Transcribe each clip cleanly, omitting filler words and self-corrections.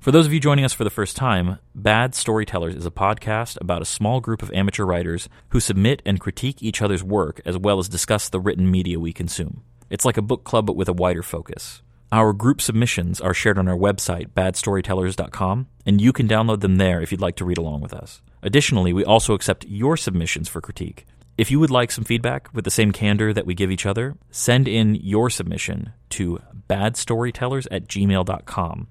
For those of you joining us for the first time, Bad Storytellers is a podcast about a small group of amateur writers who submit and critique each other's work as well as discuss the written media we consume. It's like a book club but with a wider focus. Our group submissions are shared on our website, badstorytellers.com, and you can download them there if you'd like to read along with us. Additionally, we also accept your submissions for critique. If you would like some feedback with the same candor that we give each other, send in your submission to badstorytellers@gmail.com.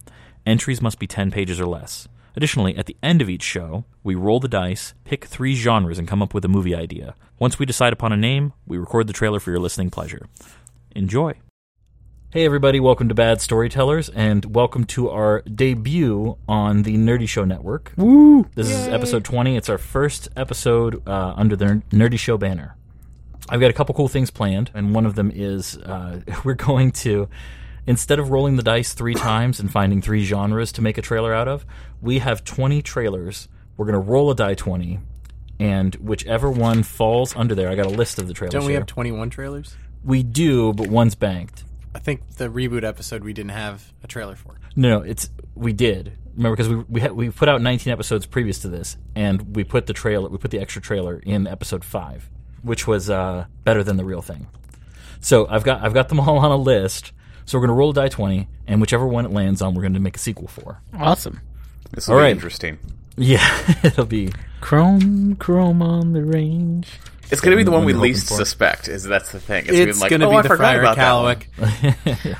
Entries must be 10 pages or less. Additionally, at the end of each show, we roll the dice, pick 3 genres, and come up with a movie idea. Once we decide upon a name, we record the trailer for your listening pleasure. Enjoy. Hey everybody, welcome to Bad Storytellers, and welcome to our debut on the Nerdy Show Network. Woo! This is episode 20. It's our first episode under the Nerdy Show banner. I've got a couple cool things planned, and one of them is we're going to... Instead of rolling the dice 3 times and finding 3 genres to make a trailer out of, we have 20 trailers. We're going to roll a die 20, and whichever one falls under there, I got a list of the trailers. Don't we have 21 trailers? We do, but one's banked. I think the reboot episode we didn't have a trailer for. No, we did. Remember, because we put out 19 episodes previous to this, and we put the extra trailer in episode 5, which was better than the real thing. So I've got them all on a list. So we're going to roll a die 20, and whichever one it lands on, we're going to make a sequel for. Awesome. This will be interesting. Yeah, it'll be... Chrome on the range. It's going to be the one we least suspect, is that's the thing. It's going to be the Friar Calawick.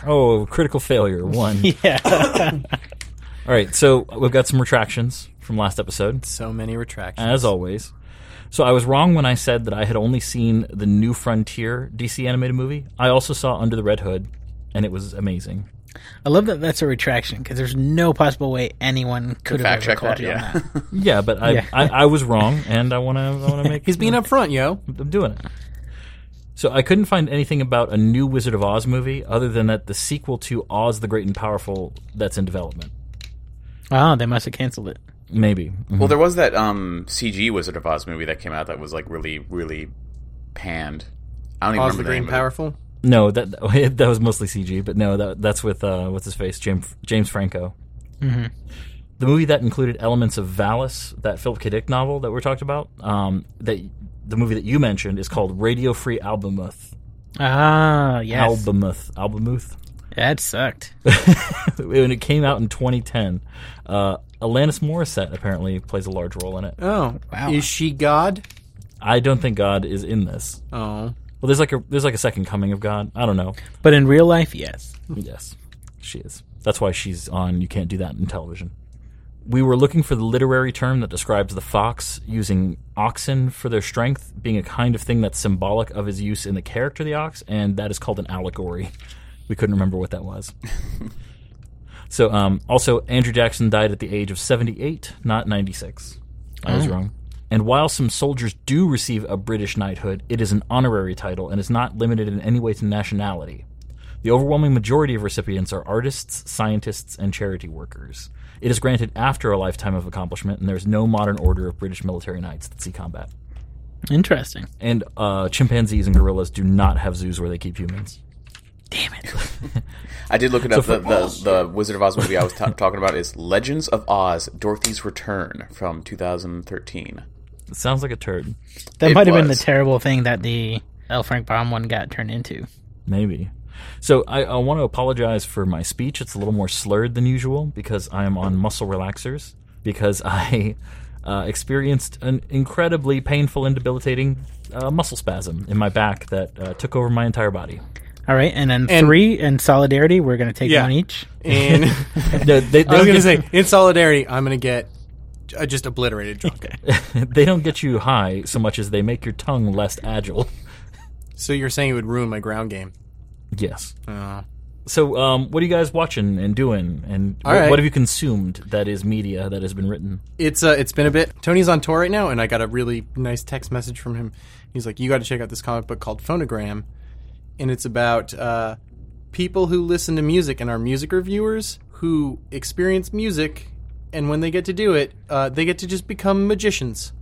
Oh, critical failure, 1. Yeah. All right, so we've got some retractions from last episode. So many retractions. As always. So I was wrong when I said that I had only seen the New Frontier DC animated movie. I also saw Under the Red Hood. And it was amazing. I love that that's a retraction, because there's no possible way anyone could have ever called you on that. Yeah, but I was wrong, and I want to make... He's being up front, yo. I'm doing it. So I couldn't find anything about a new Wizard of Oz movie, other than that the sequel to Oz the Great and Powerful that's in development. Oh, they must have canceled it. Maybe. Mm-hmm. Well, there was that CG Wizard of Oz movie that came out that was like really, really panned. I don't even remember the name of it. Oz the Great and Powerful? No, that was mostly CG, but no, that's with, what's his face, James Franco. Mm-hmm. The movie that included elements of Valis, that Philip K. Dick novel that we talked about, that the movie that you mentioned is called Radio Free Albemuth. Ah, yes. Albemuth. That sucked. When it came out in 2010, Alanis Morissette apparently plays a large role in it. Oh, wow. Is she God? I don't think God is in this. Oh. Well, there's like a second coming of God. I don't know. But in real life, yes. Yes, she is. That's why she's on You Can't Do That on Television. We were looking for the literary term that describes the fox using oxen for their strength, being a kind of thing that's symbolic of his use in the character the ox, and that is called an allegory. We couldn't remember what that was. So, also, Andrew Jackson died at the age of 78, not 96. I was wrong. And while some soldiers do receive a British knighthood, it is an honorary title and is not limited in any way to nationality. The overwhelming majority of recipients are artists, scientists, and charity workers. It is granted after a lifetime of accomplishment, and there is no modern order of British military knights that see combat. Interesting. And chimpanzees and gorillas do not have zoos where they keep humans. Damn it. I did look it up. The Wizard of Oz movie I was talking about is Legends of Oz, Dorothy's Return from 2013. It sounds like a turd. That might have been the terrible thing that the L. Frank Baum one got turned into. Maybe. So I want to apologize for my speech. It's a little more slurred than usual because I am on muscle relaxers because I experienced an incredibly painful and debilitating muscle spasm in my back that took over my entire body. All right, and then three in solidarity, we're going to take one each. And no, I was going to say, in solidarity, I'm going to get just obliterated drunk. Okay. They don't get you high so much as they make your tongue less agile. So you're saying it would ruin my ground game? Yes. So what are you guys watching and doing? And what have you consumed that is media that has been written? It's been a bit. Tony's on tour right now, and I got a really nice text message from him. He's like, you got to check out this comic book called Phonogram. And it's about people who listen to music and are music reviewers who experience music, and when they get to do it, they get to just become magicians.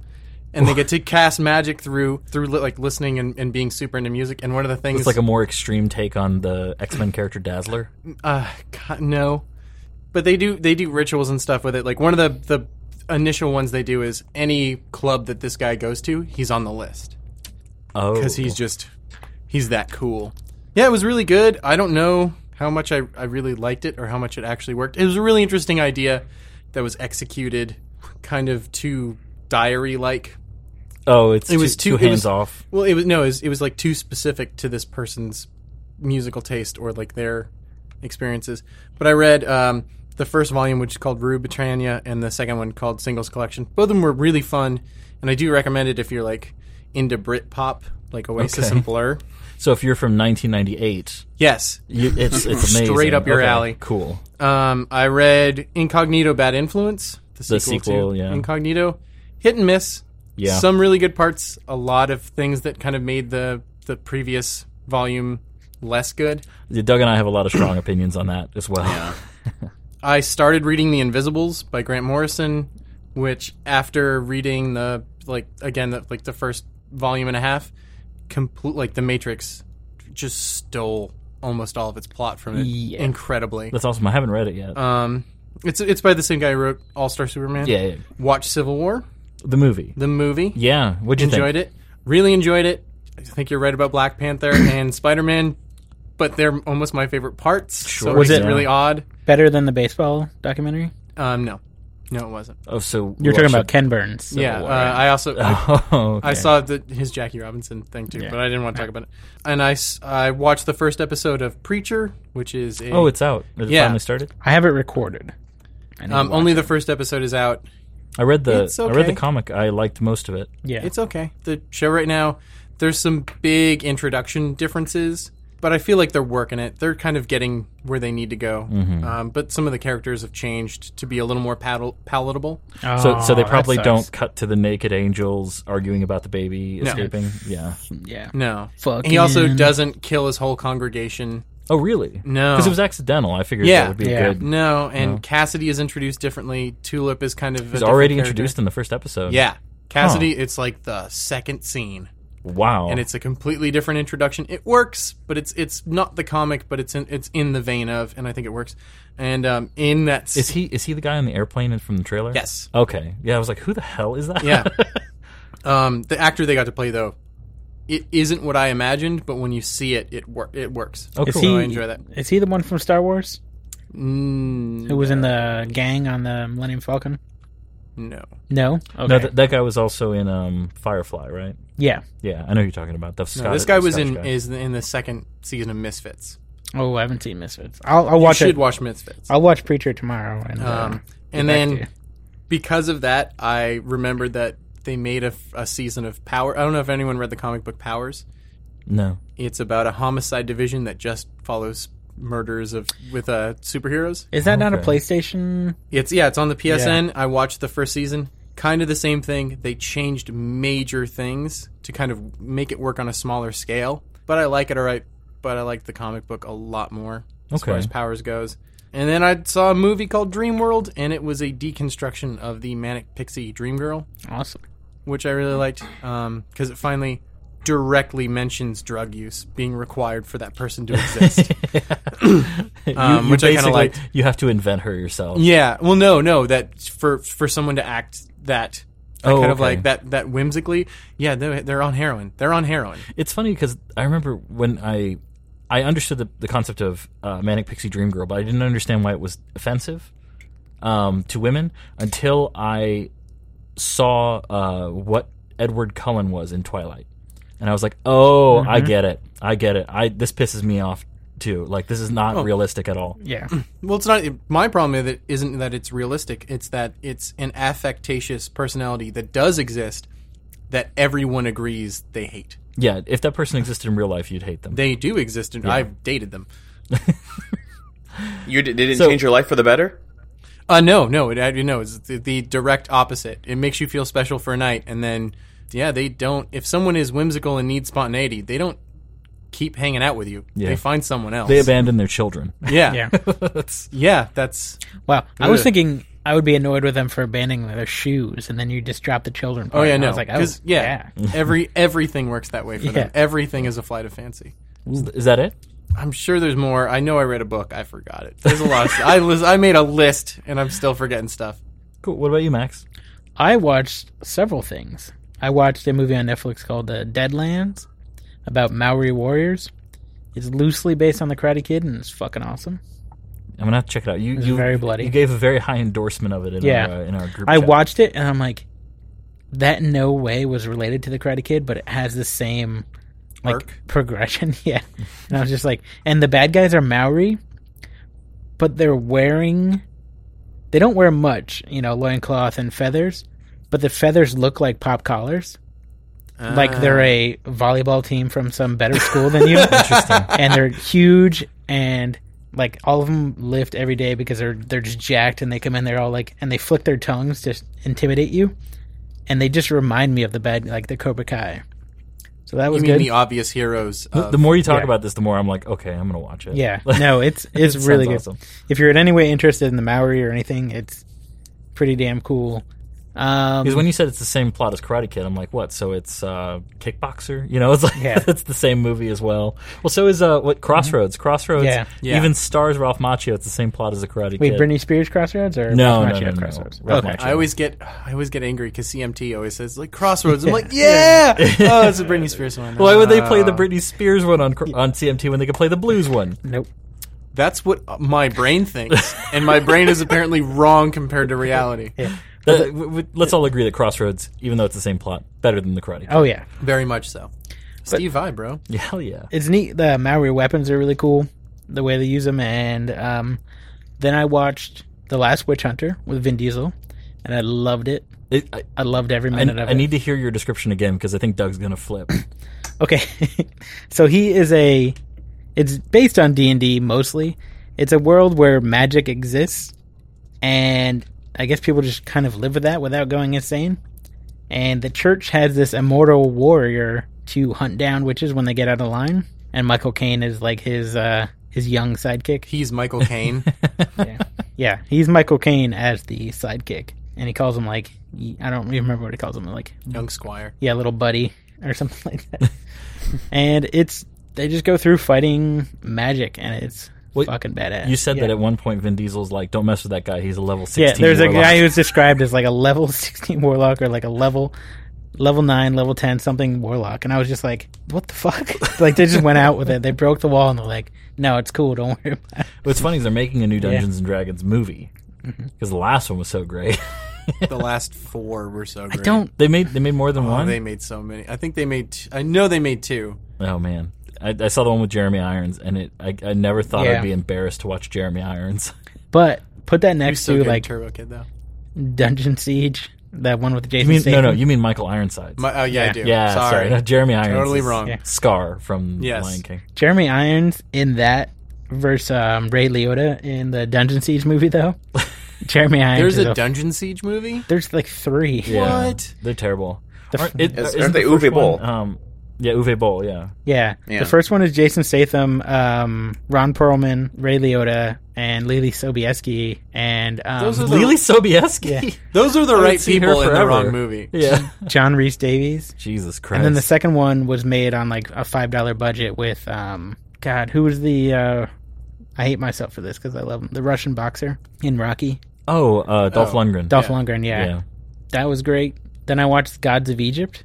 And they get to cast magic through like listening and being super into music. And one of the things... It's like a more extreme take on the X-Men character Dazzler? God, no. But they do rituals and stuff with it. Like one of the initial ones they do is any club that this guy goes to, he's on the list. Oh. Because he's just... He's that cool. Yeah, it was really good. I don't know how much I really liked it or how much it actually worked. It was a really interesting idea that was executed kind of too diary-like. Oh, it was too hands-off. Well, it was like too specific to this person's musical taste or like their experiences. But I read the first volume, which is called Rubitrania, and the second one called Singles Collection. Both of them were really fun, and I do recommend it if you're like into Britpop, like Oasis and Blur. So if you're from 1998, yes, it's amazing. Straight up your alley. Cool. I read Incognito, Bad Influence, the sequel to Incognito. Hit and miss. Yeah, some really good parts. A lot of things that kind of made the previous volume less good. Yeah, Doug and I have a lot of strong opinions on that as well. Yeah. I started reading The Invisibles by Grant Morrison, which after reading the first volume and a half. Complete, like The Matrix just stole almost all of its plot from it incredibly. That's awesome. I haven't read it yet. It's by the same guy who wrote All-Star Superman. Yeah, yeah. Watch Civil War. The movie. Yeah. What'd you think? Enjoyed it. Really enjoyed it. I think you're right about Black Panther and Spider-Man, but they're almost my favorite parts. Sure. So was it really odd? Better than the baseball documentary? No. No, it wasn't. Oh, so you're talking about Ken Burns. Yeah, I also I saw his Jackie Robinson thing too, but I didn't want to talk about it. And I watched the first episode of Preacher, which is it's out. It finally started. I have it recorded. Only the first episode is out. I read the comic. I liked most of it. Yeah, it's okay. The show right now, there's some big introduction differences, but I feel like they're working it. They're kind of getting where they need to go. Mm-hmm. But some of the characters have changed to be a little more palatable. Oh, so they probably don't cut to the naked angels arguing about the baby escaping. No. Yeah. No. Fucking. He also doesn't kill his whole congregation. Oh, really? No. Because it was accidental. I figured that would be good. No, and Cassidy is introduced differently. Tulip is kind of... He's already introduced in the first episode. Yeah. Cassidy, it's like the second scene. Wow. And it's a completely different introduction. It works, but it's not the comic, but it's in the vein of, and I think it works. And in that... Is he the guy on the airplane from the trailer? Yes. Okay. Yeah, I was like, who the hell is that? Yeah. The actor they got to play, though, it isn't what I imagined, but when you see it, it works. Oh, cool. So I enjoy that. Is he the one from Star Wars? Who was in the gang on the Millennium Falcon? No. Okay. No, that guy was also in Firefly, right? Yeah. Yeah, I know who you're talking about. This guy was in the second season of Misfits. Oh, I haven't seen Misfits. I'll watch it. You should watch Misfits. I'll watch Preacher tomorrow. And then because of that, I remembered that they made a season of Power. I don't know if anyone read the comic book Powers. No. It's about a homicide division that just follows murders with superheroes. Is that not a PlayStation? It's on the PSN. Yeah. I watched the first season. Kind of the same thing. They changed major things to kind of make it work on a smaller scale. But I like it all right. But I like the comic book a lot more as far as Powers goes. And then I saw a movie called Dreamworld, and it was a deconstruction of the Manic Pixie Dream Girl. Awesome. Which I really liked because it finally directly mentions drug use being required for that person to exist. You which I kind of liked. You have to invent her yourself. Yeah. Well, no. That for someone to act... That whimsically. Yeah, they're on heroin. It's funny because I remember when I understood the concept of Manic Pixie Dream Girl, but I didn't understand why it was offensive to women until I saw what Edward Cullen was in Twilight, and I was like, "Oh, mm-hmm. I get it. This pisses me off too. Like, this is not realistic at all." Yeah. Well, it's not. My problem with it isn't that it's realistic. It's that it's an affectatious personality that does exist that everyone agrees they hate. Yeah. If that person existed in real life, you'd hate them. They do exist, and I've dated them. Did it change your life for the better? No. It's the direct opposite. It makes you feel special for a night, and then, they don't. If someone is whimsical and needs spontaneity, they don't keep hanging out with you. Yeah. They find someone else. They abandon their children. Yeah. That's... Wow. I was thinking I would be annoyed with them for abandoning their shoes, and then you just drop the children. Oh, yeah, no. I was like, everything works that way for them. Everything is a flight of fancy. Is that it? I'm sure there's more. I know I read a book. I forgot it. There's a lot of stuff. I made a list, and I'm still forgetting stuff. Cool. What about you, Max? I watched several things. I watched a movie on Netflix called Deadlands about Maori warriors. It's loosely based on the Karate Kid, and it's fucking awesome. I'm going to have to check it out. It's very bloody. You gave a very high endorsement of it in our group chat. I watched it, and I'm like, that in no way was related to the Karate Kid, but it has the same... progression, yeah. And I was just like, and the bad guys are Maori, but they don't wear much, loincloth and feathers, but the feathers look like pop collars. Like they're a volleyball team from some better school than you. Interesting. And they're huge, and like all of them lift every day because they're just jacked, and they come in there all like, and they flick their tongues to intimidate you, and they just remind me of the bad, like the Cobra Kai. So that was good. You mean the obvious heroes. The more you talk about this, the more I'm like, okay, I'm going to watch it. Yeah. No, it's really good. Awesome. If you're in any way interested in the Maori or anything, it's pretty damn cool. Because when you said it's the same plot as Karate Kid, I'm like, what? So it's Kickboxer? It's like it's the same movie as well. Well, so is Crossroads. Mm-hmm. Crossroads even stars Ralph Macchio. It's the same plot as the Karate Kid. Wait, Britney Spears Crossroads or Ralph Macchio Crossroads? No. Okay. I always get angry because CMT always says like Crossroads. I'm like, it's a Britney Spears one. Why would they play the Britney Spears one on CMT when they could play the blues one? Nope. That's what my brain thinks, and my brain is apparently wrong compared to reality. Yeah. Let's all agree that Crossroads, even though it's the same plot, better than the Karate Kid. Oh, yeah. Very much so. Steve I, bro. Yeah, hell yeah. It's neat. The Maori weapons are really cool, the way they use them. And then I watched The Last Witch Hunter with Vin Diesel, and I loved it. I loved every minute of it. I need to hear your description again because I think Doug's going to flip. Okay. So he is it's based on D&D mostly. It's a world where magic exists, and... I guess people just kind of live with that without going insane. And the church has this immortal warrior to hunt down witches when they get out of line. And Michael Caine is like his young sidekick. He's Michael Caine? Yeah, he's Michael Caine as the sidekick. And he calls him like, I don't remember what he calls him. Like young squire. Yeah, little buddy or something like that. And they just go through fighting magic, and it's... fucking badass. You said that at one point Vin Diesel's like, don't mess with that guy, he's a level 16 warlock. Yeah, there's a guy who was described as like a level 16 warlock or like a level 9, level 10 something warlock. And I was just like, what the fuck? Like they just went out with it. They broke the wall and they're like, no, it's cool, don't worry about it. What's funny is they're making a new Dungeons & Dragons movie because the last one was so great. The last four were so great. They made more than one? They made so many. I think they made I know they made two. Oh, man. I saw the one with Jeremy Irons, and I never thought I'd be embarrassed to watch Jeremy Irons. But put that next to like Turbo Kid, though. Dungeon Siege, that one with Jason Statham. No, you mean Michael Ironsides? I do. Yeah, sorry. No, Jeremy Irons. Totally wrong. Scar from Lion King. Jeremy Irons in that versus Ray Liotta in the Dungeon Siege movie, though. Jeremy Irons. There's a Dungeon Siege movie? There's like three. Yeah. What? They're terrible. Aren't they Uwe Boll? Yeah, Uwe Boll, yeah. The first one is Jason Statham, Ron Perlman, Ray Liotta, and Lily Sobieski. And Lily Sobieski? Yeah. Those are the right people in the wrong movie. Yeah. John Rhys Davies. Jesus Christ. And then the second one was made on like a $5 budget with, who was the, I hate myself for this because I love him, the Russian boxer in Rocky. Oh, Dolph Lundgren. Dolph Lundgren, yeah. That was great. Then I watched Gods of Egypt.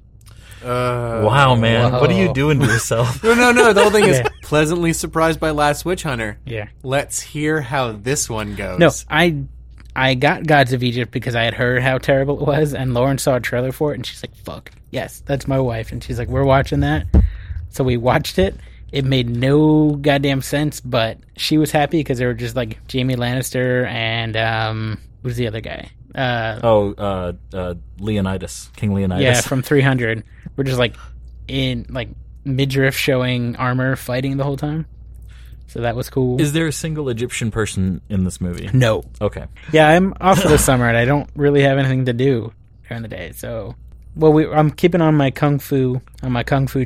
Wow, man. Whoa. What are you doing to yourself? No. The whole thing is pleasantly surprised by Last Witch Hunter. Yeah. Let's hear how this one goes. No, I I got Gods of Egypt because I had heard how terrible it was, and Lauren saw a trailer for it, and she's like, fuck, yes, that's my wife. And she's like, we're watching that. So we watched it. It made no goddamn sense, but she was happy because they were just like Jamie Lannister and who's the other guy? Leonidas, King Leonidas. Yeah, from 300. We're just like in like midriff showing armor fighting the whole time. So that was cool. Is there a single Egyptian person in this movie? No. Okay. Yeah, I'm off for the summer and I don't really have anything to do during the day. So, well, I'm keeping on my kung fu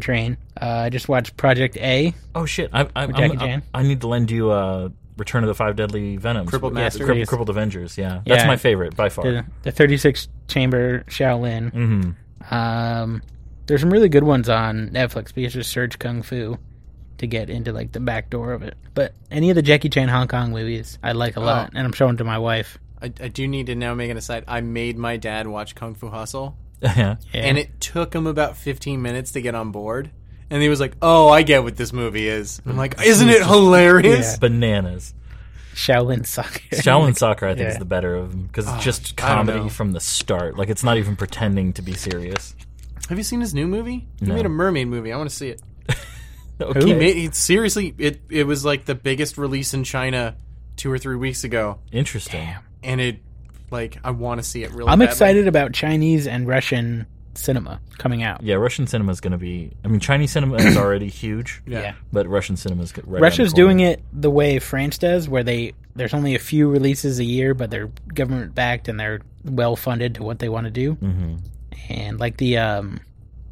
train. I just watched Project A. Oh shit! I need to lend you Return of the Five Deadly Venoms. Crippled Avengers. Yeah, that's my favorite by far. The 36 chamber Shaolin. Mm-hmm. There's some really good ones on Netflix, but you just search kung fu to get into like the back door of it. But any of the Jackie Chan Hong Kong movies I like a lot, and I'm showing to my wife. I do need to now make an aside. I made my dad watch Kung Fu Hustle, and it took him about 15 minutes to get on board. And he was like, oh, I get what this movie is. I'm like, isn't it hilarious? Yeah. Bananas. Shaolin Soccer, I think, is the better of them because it's just comedy from the start. Like, it's not even pretending to be serious. Have you seen his new movie? He made a mermaid movie. I want to see it. Okay. It was like the biggest release in China 2 or 3 weeks ago. Interesting. Damn. And it, like, I want to see it really badly. I'm excited about Chinese and Russian cinema coming out. Yeah, Russian cinema is going to be... I mean, Chinese cinema is already huge, but Russian cinema is... Russia's doing it the way France does, where there's only a few releases a year, but they're government-backed and they're well-funded to what they want to do. Mm-hmm. And, like, the...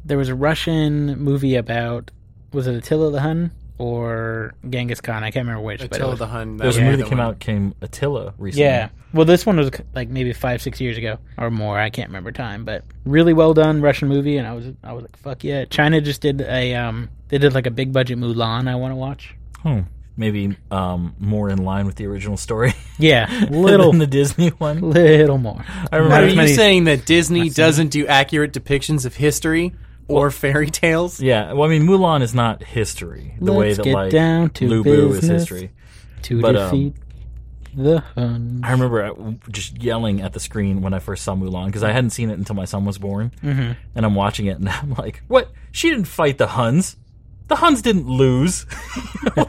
there was a Russian movie about... Was it Attila the Hun or Genghis Khan? I can't remember which. Attila the Hun. There was a movie that came Attila recently. Yeah. Well, this one was like maybe 5-6 years ago or more. I can't remember time, but really well done Russian movie, and I was like, fuck yeah. China just did a they did like a big budget Mulan I want to watch. Maybe more in line with the original story. Yeah, little than the Disney one. Little more. I remember. Are you saying that Disney doesn't do accurate depictions of history? Or fairy tales? Yeah. Well, I mean, Mulan is not history the way that, like, Lubu is history. To but, defeat the Hun. I remember just yelling at the screen when I first saw Mulan, because I hadn't seen it until my son was born. Mm-hmm. And I'm watching it, and I'm like, what? She didn't fight the Huns. The Huns didn't lose.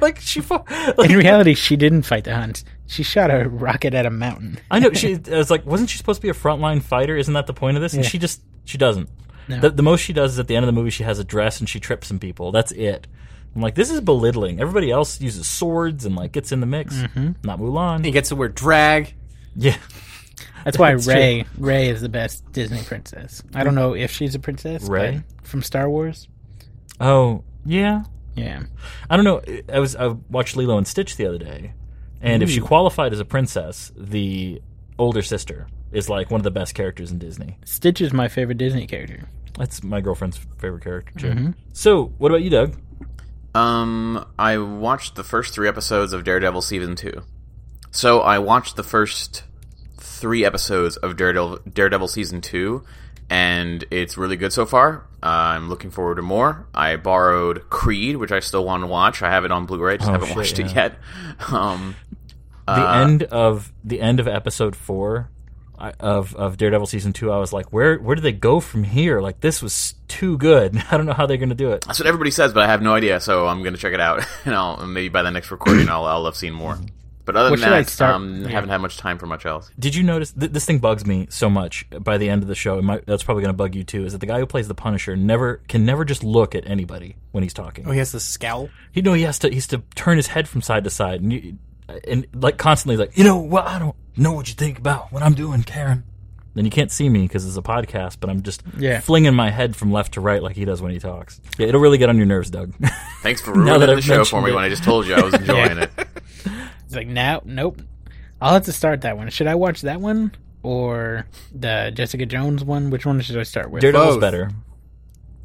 Like, she fought. Like, in reality, she didn't fight the Huns. She shot a rocket at a mountain. I know. I was like, wasn't she supposed to be a frontline fighter? Isn't that the point of this? And she doesn't. No. The most she does is at the end of the movie she has a dress and she trips some people. That's it. I'm like, this is belittling. Everybody else uses swords and like gets in the mix. Mm-hmm. Not Mulan. And he gets to wear drag. Yeah. That's why Rey is the best Disney princess. I don't know if she's a princess. Rey? From Star Wars. Oh, yeah. Yeah. I don't know. I watched Lilo and Stitch the other day. And if she qualified as a princess, the older sister is like one of the best characters in Disney. Stitch is my favorite Disney character. That's my girlfriend's favorite character too. Mm-hmm. So, what about you, Doug? I watched the first 3 episodes of Daredevil season 2. So I watched the first 3 episodes of Daredevil season 2, and it's really good so far. I'm looking forward to more. I borrowed Creed, which I still want to watch. I have it on Blu-ray, just haven't watched it yet. The end of episode 4. Of Daredevil season 2, I was like, where do they go from here? Like, this was too good. I don't know how they're going to do it. That's what everybody says, but I have no idea. So I'm going to check it out, and I'll maybe by the next recording I'll have seen more. But other than that, I haven't had much time for much else. Did you notice this thing bugs me so much? By the end of the show, that's probably going to bug you too. Is that the guy who plays the Punisher can never just look at anybody when he's talking? Oh, he has to scowl. He has to turn his head from side to side, and like constantly, like, you know what, I don't know what you think about what I'm doing, Karen. Then you can't see me because it's a podcast, but I'm just flinging my head from left to right like he does when he talks. Yeah, it'll really get on your nerves, Doug. Thanks for ruining the show for me when I just told you I was enjoying it. It's like, nope. I'll have to start that one. Should I watch that one or the Jessica Jones one? Which one should I start with? Daredevil's better.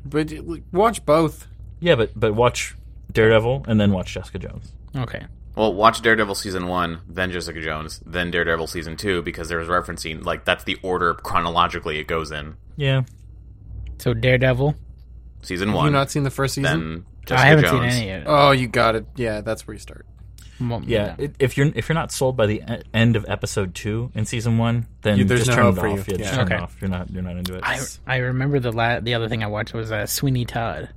But watch both. Yeah, but watch Daredevil and then watch Jessica Jones. Okay. Well, watch Daredevil Season 1, then Jessica Jones, then Daredevil Season 2, because there was referencing, like, that's the order chronologically it goes in. Yeah. So Daredevil? Season 1. Have you not seen the first season? Then Jessica Jones. I haven't seen any of it. Oh, you got it. Yeah, that's where you start. Yeah, if you're not sold by the end of episode 2 in season 1, then just turn it off. You're not into it. I remember the other thing I watched was Sweeney Todd.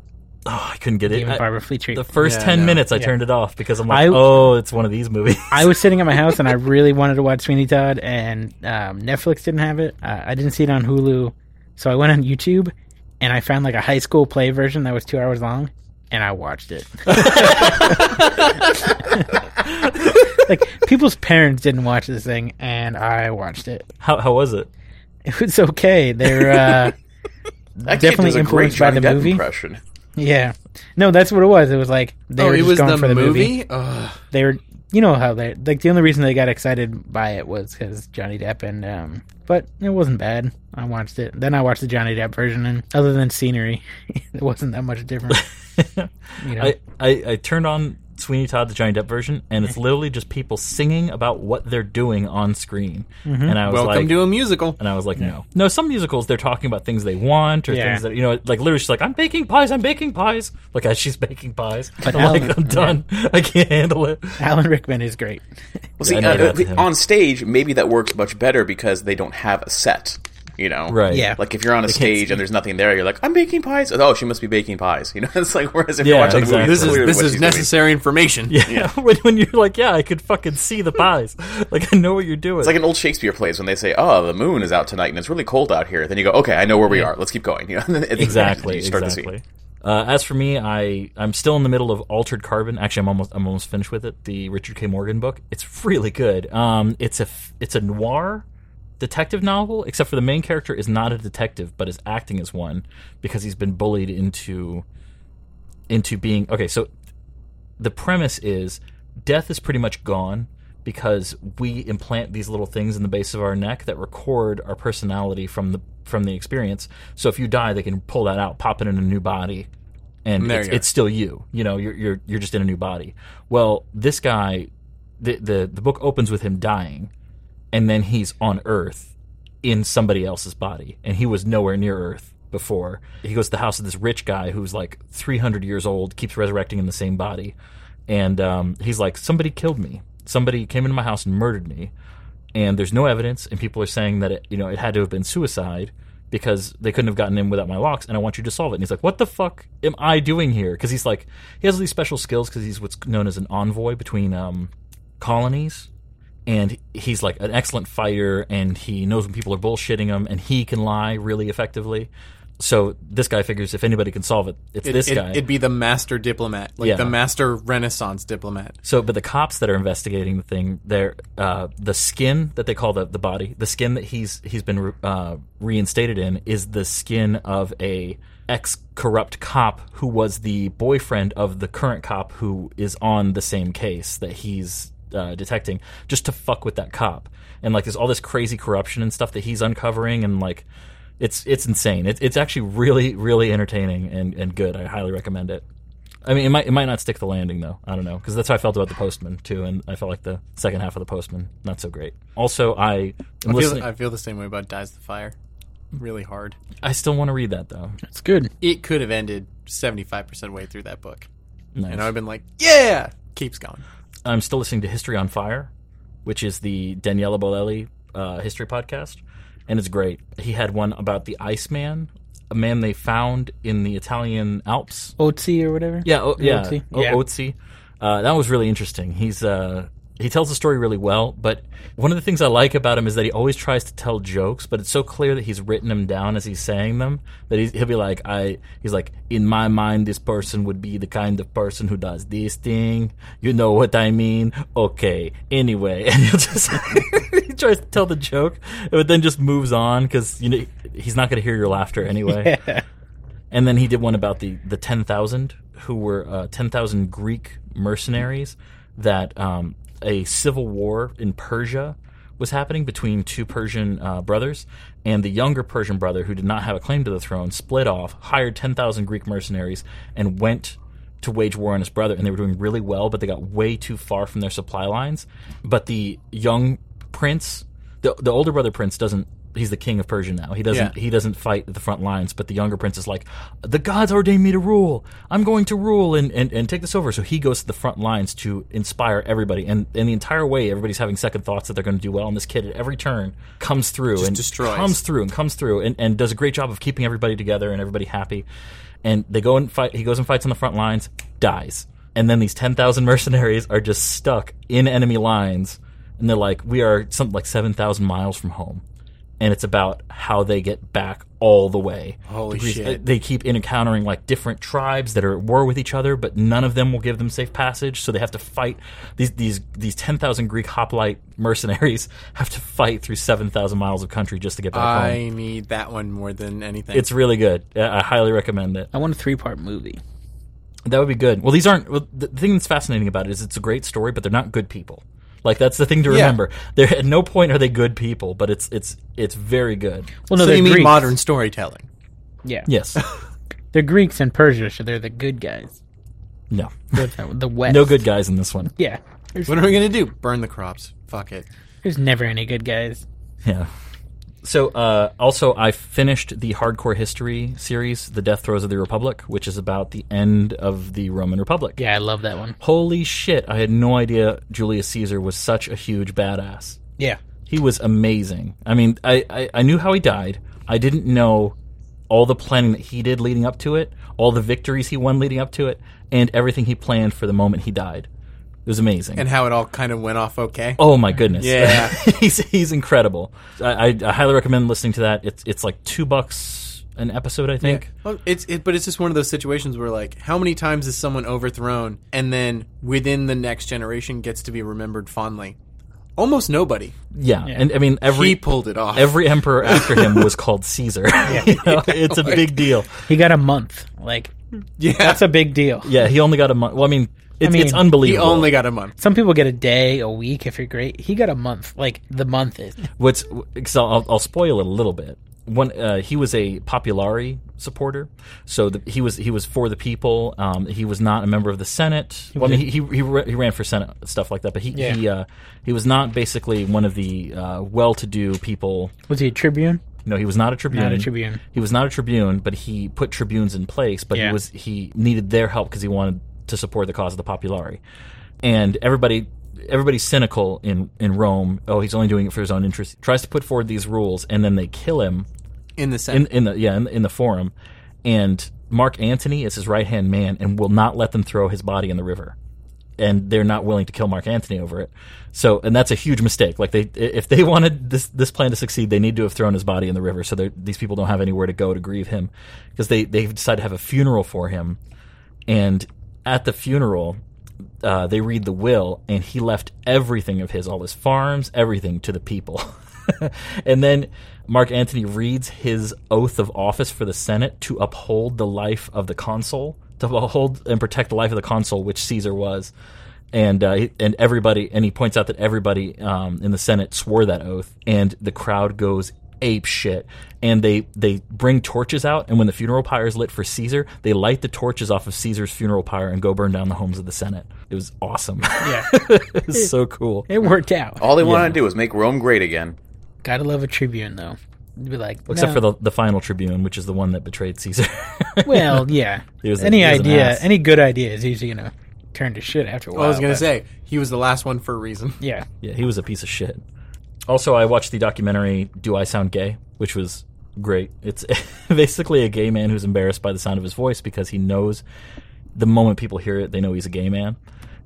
Oh, I couldn't get it. Barbara Fleetwood. The first 10 minutes, I turned it off because I'm like, oh, it's one of these movies. I was sitting at my house and I really wanted to watch Sweeney Todd, and Netflix didn't have it. I didn't see it on Hulu, so I went on YouTube and I found like a high school play version that was 2 hours long, and I watched it. Like, people's parents didn't watch this thing, and I watched it. How was it? It was okay. They're definitely influenced by the movie. Impression. Yeah, no, that's what it was. It was like they were just going for the movie. They were, you know how they like. The only reason they got excited by it was because Johnny Depp and but it wasn't bad. I watched it. Then I watched the Johnny Depp version, and other than scenery, it wasn't that much different. You know? I turned on Sweeney Todd, the Johnny Depp version, and it's literally just people singing about what they're doing on screen. Mm-hmm. And I was welcome to a musical. And I was like, no. No, some musicals, they're talking about things they want or things that, you know, like literally she's like, I'm baking pies. Like, as she's baking pies. But I'm done. Yeah. I can't handle it. Alan Rickman is great. Well, see, on stage, maybe that works much better because they don't have a set. You know, right? Yeah. Like if you're on a stage and there's nothing there, you're like, "I'm baking pies." Oh, she must be baking pies. You know, it's like whereas if you're watching the movie, this is necessary information. Yeah. When you're like, "Yeah, I could fucking see the pies." Like I know what you're doing. It's like an old Shakespeare plays when they say, "Oh, the moon is out tonight and it's really cold out here." Then you go, "Okay, I know where we are. Let's keep going." You know, exactly. You start to see. As for me, I'm still in the middle of Altered Carbon. Actually, I'm almost finished with it. The Richard K. Morgan book. It's really good. It's a noir detective novel, except for the main character is not a detective but is acting as one because he's been bullied into being. Okay, so the premise is death is pretty much gone because we implant these little things in the base of our neck that record our personality from the experience. So if you die, they can pull that out, pop it in a new body, and it's still you. You know, you're just in a new body. Well, this guy, the book opens with him dying. And then he's on Earth in somebody else's body. And he was nowhere near Earth before. He goes to the house of this rich guy who's like 300 years old, keeps resurrecting in the same body. And he's like, somebody killed me. Somebody came into my house and murdered me. And there's no evidence. And people are saying that it had to have been suicide because they couldn't have gotten in without my locks. And I want you to solve it. And he's like, what the fuck am I doing here? Because he's like, he has all these special skills because he's what's known as an envoy between colonies. And he's like an excellent fighter, and he knows when people are bullshitting him, and he can lie really effectively. So this guy figures if anybody can solve it, it's this guy. It'd be the master diplomat, the master Renaissance diplomat. So, but the cops that are investigating the thing, they're the skin that they call the body, the skin that he's been reinstated in is the skin of a ex-corrupt cop who was the boyfriend of the current cop who is on the same case that he's detecting, just to fuck with that cop. And like there's all this crazy corruption and stuff that he's uncovering, and like it's insane. It's actually really, really entertaining and good. I highly recommend it. I mean, it might not stick the landing though. I don't know, because that's how I felt about The Postman too, and I felt like the second half of The Postman not so great. Also, I feel the same way about Dies the Fire. Really hard. I still want to read that though. It's good. It could have ended 75% way through that book. Nice. And I've been like, yeah, keeps going. I'm still listening to History on Fire, which is the Daniela Bolelli history podcast, and it's great. He had one about the Iceman, a man they found in the Italian Alps. Otzi or whatever? Yeah, Otzi. Otzi. That was really interesting. He tells the story really well, but one of the things I like about him is that he always tries to tell jokes, but it's so clear that he's written them down as he's saying them that he'll be like, he's like, in my mind, this person would be the kind of person who does this thing. You know what I mean? Okay. Anyway. And he'll just he tries to tell the joke, but then just moves on because you know he's not going to hear your laughter anyway. Yeah. And then he did one about the 10,000 who were 10,000 Greek mercenaries that a civil war in Persia was happening between two Persian brothers, and the younger Persian brother, who did not have a claim to the throne, split off, hired 10,000 Greek mercenaries, and went to wage war on his brother. And they were doing really well, but they got way too far from their supply lines. But the young prince, the older brother prince, doesn't he's the king of Persia now. He doesn't fight at the front lines, but the younger prince is like, the gods ordained me to rule. I'm going to rule and take this over. So he goes to the front lines to inspire everybody. And the entire way, everybody's having second thoughts that they're going to do well. And this kid at every turn comes through and does a great job of keeping everybody together and everybody happy. And they go and fight. He goes and fights on the front lines, dies. And then these 10,000 mercenaries are just stuck in enemy lines. And they're like, we are something like 7,000 miles from home. And it's about how they get back all the way. Holy shit. They keep encountering like different tribes that are at war with each other, but none of them will give them safe passage. So they have to fight. These 10,000 Greek hoplite mercenaries have to fight through 7,000 miles of country just to get back home. I need that one more than anything. It's really good. I highly recommend it. I want a 3-part movie. That would be good. Well, these aren't. Well, the thing that's fascinating about it is it's a great story, but they're not good people. Like, that's the thing to remember. Yeah. At no point are they good people, but it's very good. Well, no, so you mean Greeks. Modern storytelling? Yeah. Yes. They're Greeks and Persia, so they're the good guys. No. The West. No good guys in this one. Yeah. What are we going to do? Burn the crops. Fuck it. There's never any good guys. Yeah. So, also, I finished the Hardcore History series, The Death Throes of the Republic, which is about the end of the Roman Republic. Yeah, I love that one. Holy shit, I had no idea Julius Caesar was such a huge badass. Yeah. He was amazing. I mean, I knew how he died. I didn't know all the planning that he did leading up to it, all the victories he won leading up to it, and everything he planned for the moment he died. It was amazing. And how it all kind of went off okay. Oh, my goodness. Yeah. he's incredible. I highly recommend listening to that. It's like $2 an episode, I think. Yeah. Well, but it's just one of those situations where, like, how many times is someone overthrown and then within the next generation gets to be remembered fondly? Almost nobody. Yeah. And I mean, he pulled it off. Every emperor after him was called Caesar. Yeah. You know, it's a big deal. He got a month. Like, yeah. That's a big deal. Yeah, he only got a month. Well, It's unbelievable. He only got a month. Some people get a day, a week, if you're great. He got a month. Like, the month is. I'll spoil it a little bit. One, he was a Populari supporter, so he was for the people. He was not a member of the Senate. Well, I mean, he ran for Senate, stuff like that, but he was not basically one of the well-to-do people. Was he a tribune? No, he was not a tribune. He was not a tribune, but he put tribunes in place, but he needed their help because he wanted to support the cause of the Populari. And everybody's cynical in Rome. Oh, he's only doing it for his own interest. Tries to put forward these rules, and then they kill him in the Senate. In the Forum. And Mark Antony is his right-hand man and will not let them throw his body in the river. And they're not willing to kill Mark Antony over it. So, and that's a huge mistake. Like, if they wanted this plan to succeed, they need to have thrown his body in the river. So these people don't have anywhere to go to grieve him, because they decide to have a funeral for him. And at the funeral, they read the will, and he left everything of his, all his farms, everything, to the people. And then Mark Antony reads his oath of office for the Senate to uphold the life of the consul, to uphold and protect the life of the consul, which Caesar was. And everybody, and he points out that everybody in the Senate swore that oath, and the crowd goes ape shit, and they bring torches out, and when the funeral pyre is lit for Caesar, they light the torches off of Caesar's funeral pyre and go burn down the homes of the Senate. It was awesome. Yeah. It was so cool. It worked out. All they wanted to do was make Rome great again. Gotta love a tribune, though. You'd be like, except for the final tribune, which is the one that betrayed Caesar. Well, yeah. Any good idea is usually going to turn to shit after a while. I was going to say, he was the last one for a reason. Yeah. Yeah, he was a piece of shit. Also, I watched the documentary Do I Sound Gay?, which was great. It's basically a gay man who's embarrassed by the sound of his voice because he knows the moment people hear it, they know he's a gay man.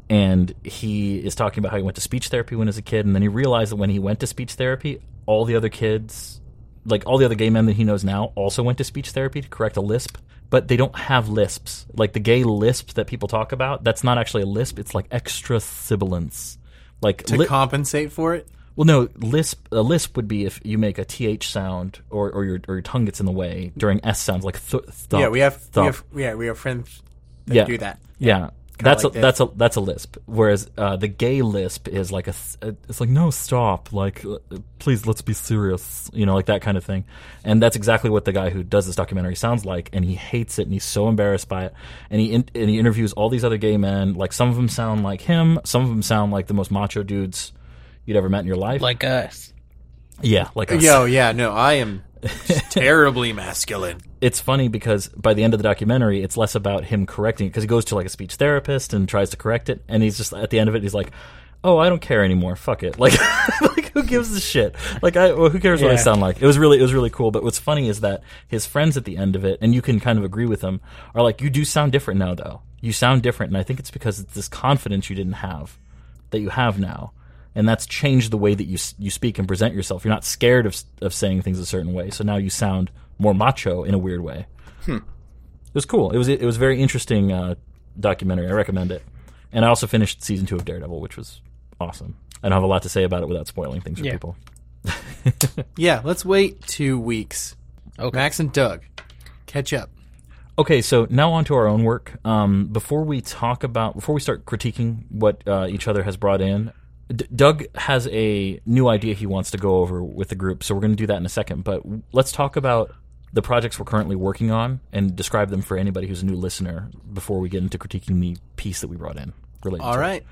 And he is talking about how he went to speech therapy when he was a kid, and then he realized that when he went to speech therapy, all the other kids, like all the other gay men that he knows now, also went to speech therapy to correct a lisp, but they don't have lisps. Like the gay lisp that people talk about, that's not actually a lisp. It's like extra sibilance. Like to compensate for it? Well, no, a lisp would be if you make a th sound or your tongue gets in the way during s sounds, like thump. Yeah, we have friends that do that. Yeah. That's a lisp. Whereas the gay lisp is like it's like, no, stop, like, please, let's be serious, you know, like that kind of thing. And that's exactly what the guy who does this documentary sounds like, and he hates it, and he's so embarrassed by it. And he interviews all these other gay men. Like, some of them sound like him, some of them sound like the most macho dudes you'd ever met in your life, like us. Yeah, like us. Yo, yeah, no, I am terribly masculine. It's funny because by the end of the documentary, it's less about him correcting it, because he goes to like a speech therapist and tries to correct it, and he's just at the end of it, he's like, "Oh, I don't care anymore. Fuck it. Like, like who gives a shit? Like, who cares what I sound like?" It was really cool. But what's funny is that his friends at the end of it, and you can kind of agree with them, are like, "You do sound different now, though. You sound different," and I think it's because it's this confidence you didn't have that you have now. And that's changed the way that you speak and present yourself. You're not scared of saying things a certain way, so now you sound more macho in a weird way. It was cool. It was a very interesting documentary. I recommend it. And I also finished season 2 of Daredevil, which was awesome. I don't have a lot to say about it without spoiling things for people. Yeah, let's wait 2 weeks. Okay. Max and Doug, catch up. Okay, so now on to our own work. Before we start critiquing what each other has brought in, Doug has a new idea he wants to go over with the group, so we're going to do that in a second. But let's talk about the projects we're currently working on and describe them for anybody who's a new listener before we get into critiquing the piece that we brought in. All right.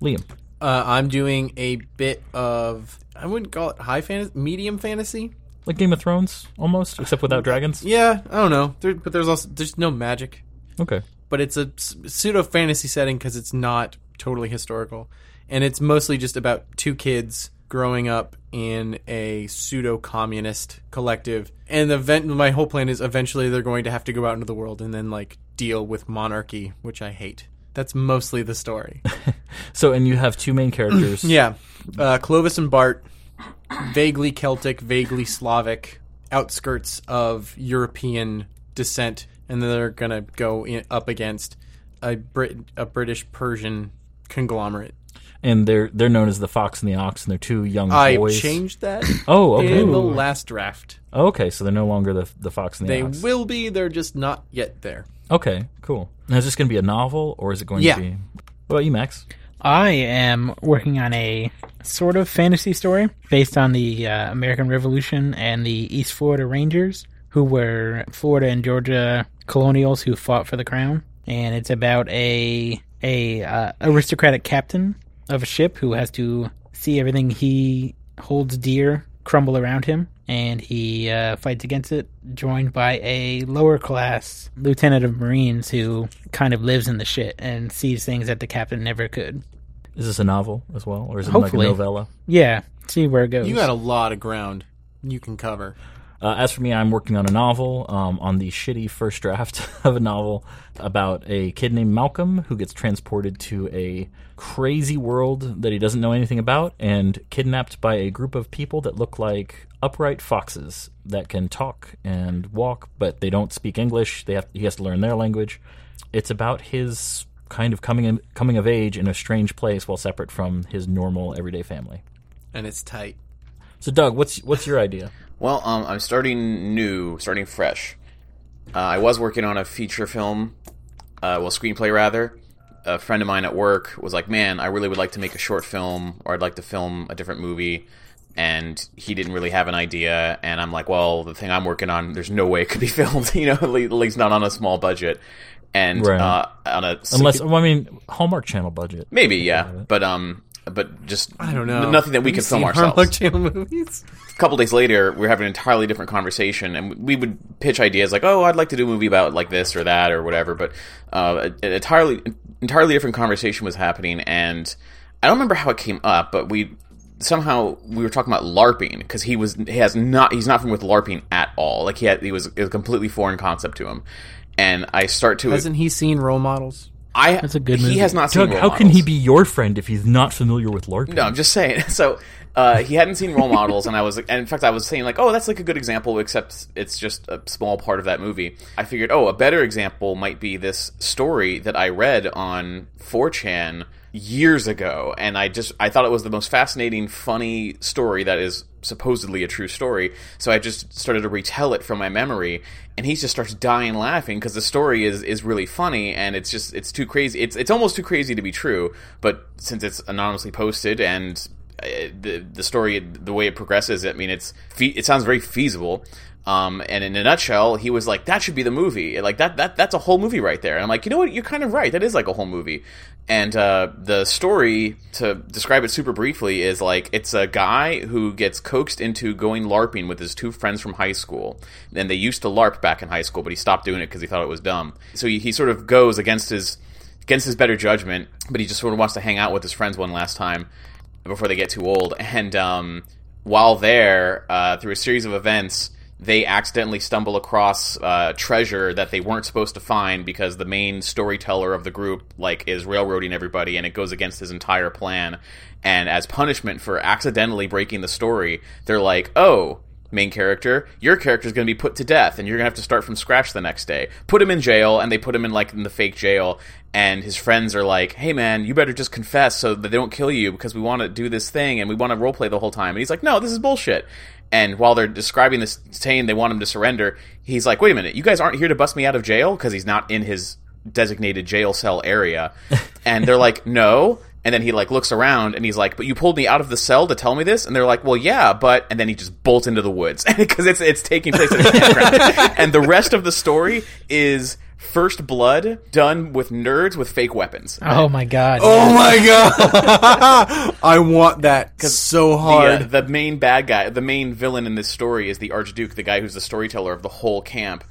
Liam. I'm doing a bit of, I wouldn't call it high fantasy, medium fantasy. Like Game of Thrones, almost, except without dragons? Yeah, I don't know. But there's no magic. Okay. But it's a pseudo-fantasy setting because it's not totally historical. And it's mostly just about 2 kids growing up in a pseudo-communist collective. And my whole plan is eventually they're going to have to go out into the world and then, like, deal with monarchy, which I hate. That's mostly the story. So, and you have 2 main characters. Yeah. Clovis and Bart, vaguely Celtic, vaguely Slavic, outskirts of European descent. And then they're going to go up against a British-Persian conglomerate. And they're known as the Fox and the Ox, and they're 2 young boys. I changed that. Oh, okay. In the last draft. Oh, okay, so they're no longer the Fox and the Ox. They will be. They're just not yet there. Okay, cool. Now, is this going to be a novel, or is it going to be... What about you, Max? I am working on a sort of fantasy story based on the American Revolution and the East Florida Rangers, who were Florida and Georgia colonials who fought for the crown. And it's about a aristocratic captain of a ship who has to see everything he holds dear crumble around him, and he fights against it, joined by a lower class lieutenant of Marines who kind of lives in the shit and sees things that the captain never could. Is this a novel as well, or is it Hopefully. Like a novella? Yeah, see where it goes. You got a lot of ground you can cover. As for me, I'm working on a novel, on the shitty first draft of a novel about a kid named Malcolm who gets transported to a crazy world that he doesn't know anything about and kidnapped by a group of people that look like upright foxes that can talk and walk, but they don't speak English. He has to learn their language. It's about his kind of coming of age in a strange place while separate from his normal everyday family. And it's tight. So, Doug, what's your idea? Well, I'm starting fresh. I was working on a feature film, screenplay rather. A friend of mine at work was like, "Man, I really would like to make a short film, or I'd like to film a different movie," and he didn't really have an idea. And I'm like, "Well, the thing I'm working on, there's no way it could be filmed, at least not on a small budget." And Hallmark Channel budget, maybe, yeah, but just I don't know. Nothing that we could film ourselves. Hallmark Channel movies? A couple days later, we were having an entirely different conversation, and we would pitch ideas like, "Oh, I'd like to do a movie about like this or that or whatever." But an entirely different conversation was happening, and I don't remember how it came up, but we were talking about LARPing because he's not familiar with LARPing at all. Like it was a completely foreign concept to him, and I start to hasn't he seen Role Models? That's a good movie. He has not seen Doug, Role Models. How can he be your friend if he's not familiar with LARPing? No, I'm just saying. So he hadn't seen Role Models, and in fact I was saying like, "Oh, that's like a good example, except it's just a small part of that movie." I figured, a better example might be this story that I read on 4chan years ago, and I thought it was the most fascinating, funny story that is supposedly a true story, so I just started to retell it from my memory, and he just starts dying laughing because the story is really funny, and it's too crazy. It's almost too crazy to be true, but since it's anonymously posted and the story, the way it progresses, I mean, it sounds very feasible. And in a nutshell, he was like, that should be the movie. Like that's a whole movie right there. And I'm like, you know what? You're kind of right. That is like a whole movie. And, the story, to describe it super briefly, is like, it's a guy who gets coaxed into going LARPing with his two friends from high school. And they used to LARP back in high school, but he stopped doing it because he thought it was dumb. So he sort of goes against his better judgment, but he just sort of wants to hang out with his friends one last time before they get too old. And, while there, through a series of events, they accidentally stumble across treasure that they weren't supposed to find because the main storyteller of the group is railroading everybody, and it goes against his entire plan. And as punishment for accidentally breaking the story, they're like, oh, main character, your character's going to be put to death, and you're going to have to start from scratch the next day. Put him in jail, and they put him in the fake jail, and his friends are like, hey man, you better just confess so that they don't kill you, because we want to do this thing, and we want to roleplay the whole time. And he's like, no, this is bullshit. And while they're describing this detain, they want him to surrender. He's like, wait a minute, you guys aren't here to bust me out of jail? Because he's not in his designated jail cell area. And they're like, no. And then he looks around and he's like, but you pulled me out of the cell to tell me this? And they're like, well, yeah, but... And then he just bolts into the woods because it's taking place in a campground. And the rest of the story is... First Blood done with nerds with fake weapons. Oh my god. Oh my god. I want that so hard. The main bad guy, the main villain in this story is the Archduke, the guy who's the storyteller of the whole camp,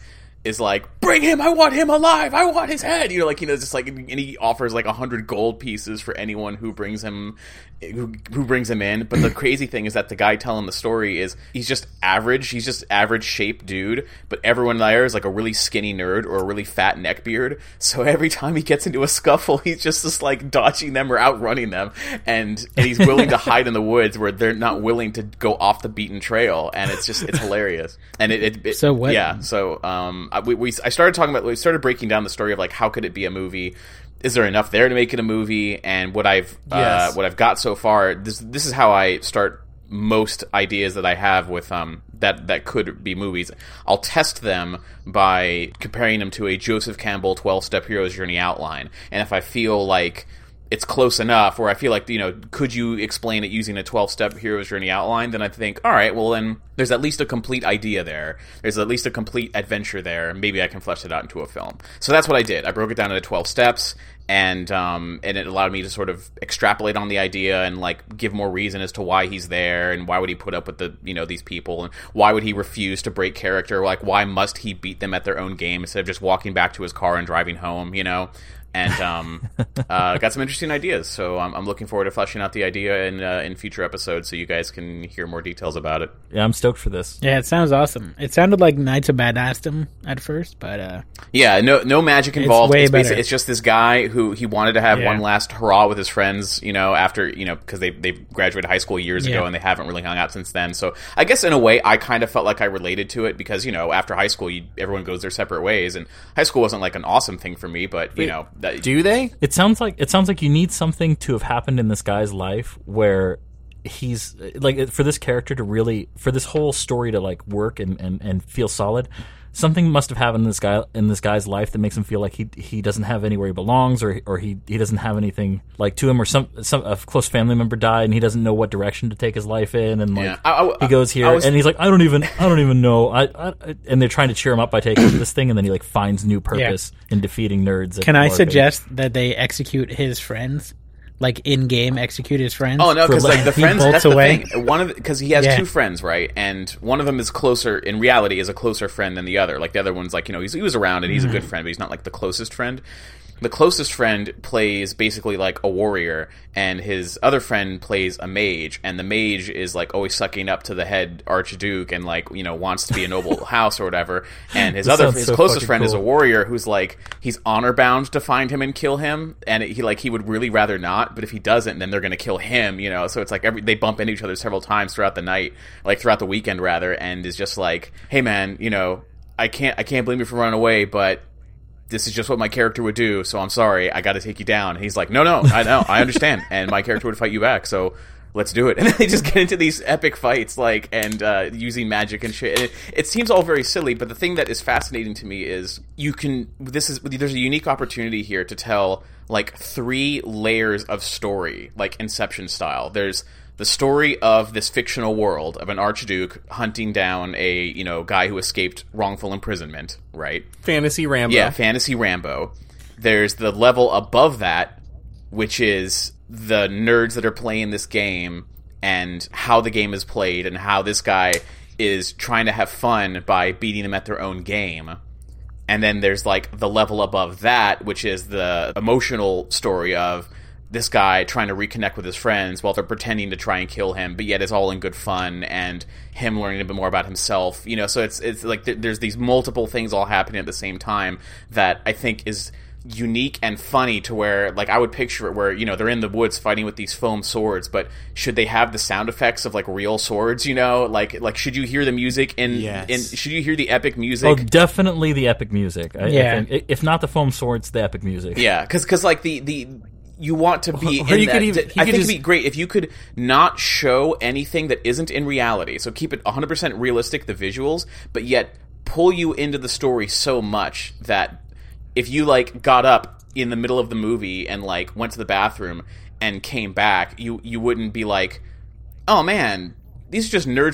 is like, bring him, I want him alive, I want his head. And he offers 100 gold pieces for anyone who brings him in. But the crazy thing is that the guy telling the story is he's just average shaped dude, but everyone there is a really skinny nerd or a really fat neckbeard. So every time he gets into a scuffle, he's just dodging them or outrunning them, and he's willing to hide in the woods where they're not willing to go off the beaten trail. And it's hilarious. And we started breaking down the story of how could it be a movie. Is there enough there to make it a movie? And what I've got so far, this is how I start most ideas that I have with that could be movies. I'll test them by comparing them to a Joseph Campbell 12-step hero's journey outline. And if I feel like it's close enough, or I feel could you explain it using a 12-step hero's journey outline? Then I think, all right, well then there's at least a complete idea there. There's at least a complete adventure there. Maybe I can flesh it out into a film. So that's what I did. I broke it down into 12 steps, and it allowed me to sort of extrapolate on the idea and give more reason as to why he's there, and why would he put up with these people, and why would he refuse to break character? Why must he beat them at their own game instead of just walking back to his car and driving home? And got some interesting ideas, so I'm looking forward to fleshing out the idea in future episodes, so you guys can hear more details about it. Yeah, I'm stoked for this. Yeah, it sounds awesome. It sounded like Knights of Badassdom at first, but no magic involved. It's just this guy who he wanted to have one last hurrah with his friends, after because they graduated high school years ago, and they haven't really hung out since then. So I guess in a way, I kind of felt like I related to it because after high school, everyone goes their separate ways, and high school wasn't an awesome thing for me, but you know. Do they? It sounds like you need something to have happened in this guy's life where he's for this character to really, for this whole story to work and feel solid. Something must have happened in this guy's life that makes him feel like he doesn't have anywhere he belongs, or he doesn't have anything to him, or a close family member died and he doesn't know what direction to take his life in, and he goes here and he's like, I don't even know. And they're trying to cheer him up by taking this thing, and then he finds new purpose in defeating nerds. Can I suggest that they execute his friends? In game, execute his friends. Oh no, because the friends. That's away. The thing. Because he has two friends, right? And one of them is closer in reality, is a closer friend than the other. The other one's he was around and he's a good friend, but he's not the closest friend. The closest friend plays basically a warrior, and his other friend plays a mage, and the mage is always sucking up to the head archduke and wants to be a noble house or whatever, and his closest friend is a warrior who's he's honor bound to find him and kill him, and he would really rather not, but if he doesn't, then they're going to kill him, so it's they bump into each other several times throughout the night, throughout the weekend rather, and is just like, hey man, I can't blame you for running away, but this is just what my character would do, so I'm sorry, I gotta take you down. And he's like, no, I know, I understand, and my character would fight you back, so let's do it. And then they just get into these epic fights, using magic and shit. And it seems all very silly, but the thing that is fascinating to me is there's a unique opportunity here to tell, 3 layers of story, Inception style. There's the story of this fictional world of an archduke hunting down a, you know, guy who escaped wrongful imprisonment, right? Fantasy Rambo. Yeah, fantasy Rambo. There's the level above that, which is the nerds that are playing this game and how the game is played and how this guy is trying to have fun by beating them at their own game. And then there's, like, the level above that, which is the emotional story of this guy trying to reconnect with his friends while they're pretending to try and kill him, but yet it's all in good fun, and him learning a bit more about himself. You know, so it's like there's these multiple things all happening at the same time that I think is unique and funny, to where, like, I would picture it where, you know, they're in the woods fighting with these foam swords, but should they have the sound effects of, like, real swords, you know? Like should you hear the music should you hear the epic music? Oh, definitely the epic music. I think, if not the foam swords, the epic music. Yeah, because like, the you want to be in that. I think it would be great if you could not show anything that isn't in reality. So keep it 100% realistic, the visuals, but yet pull you into the story so much that if you, like, got up in the middle of the movie and, like, went to the bathroom and came back, you wouldn't be like, oh, man, these are just nerds.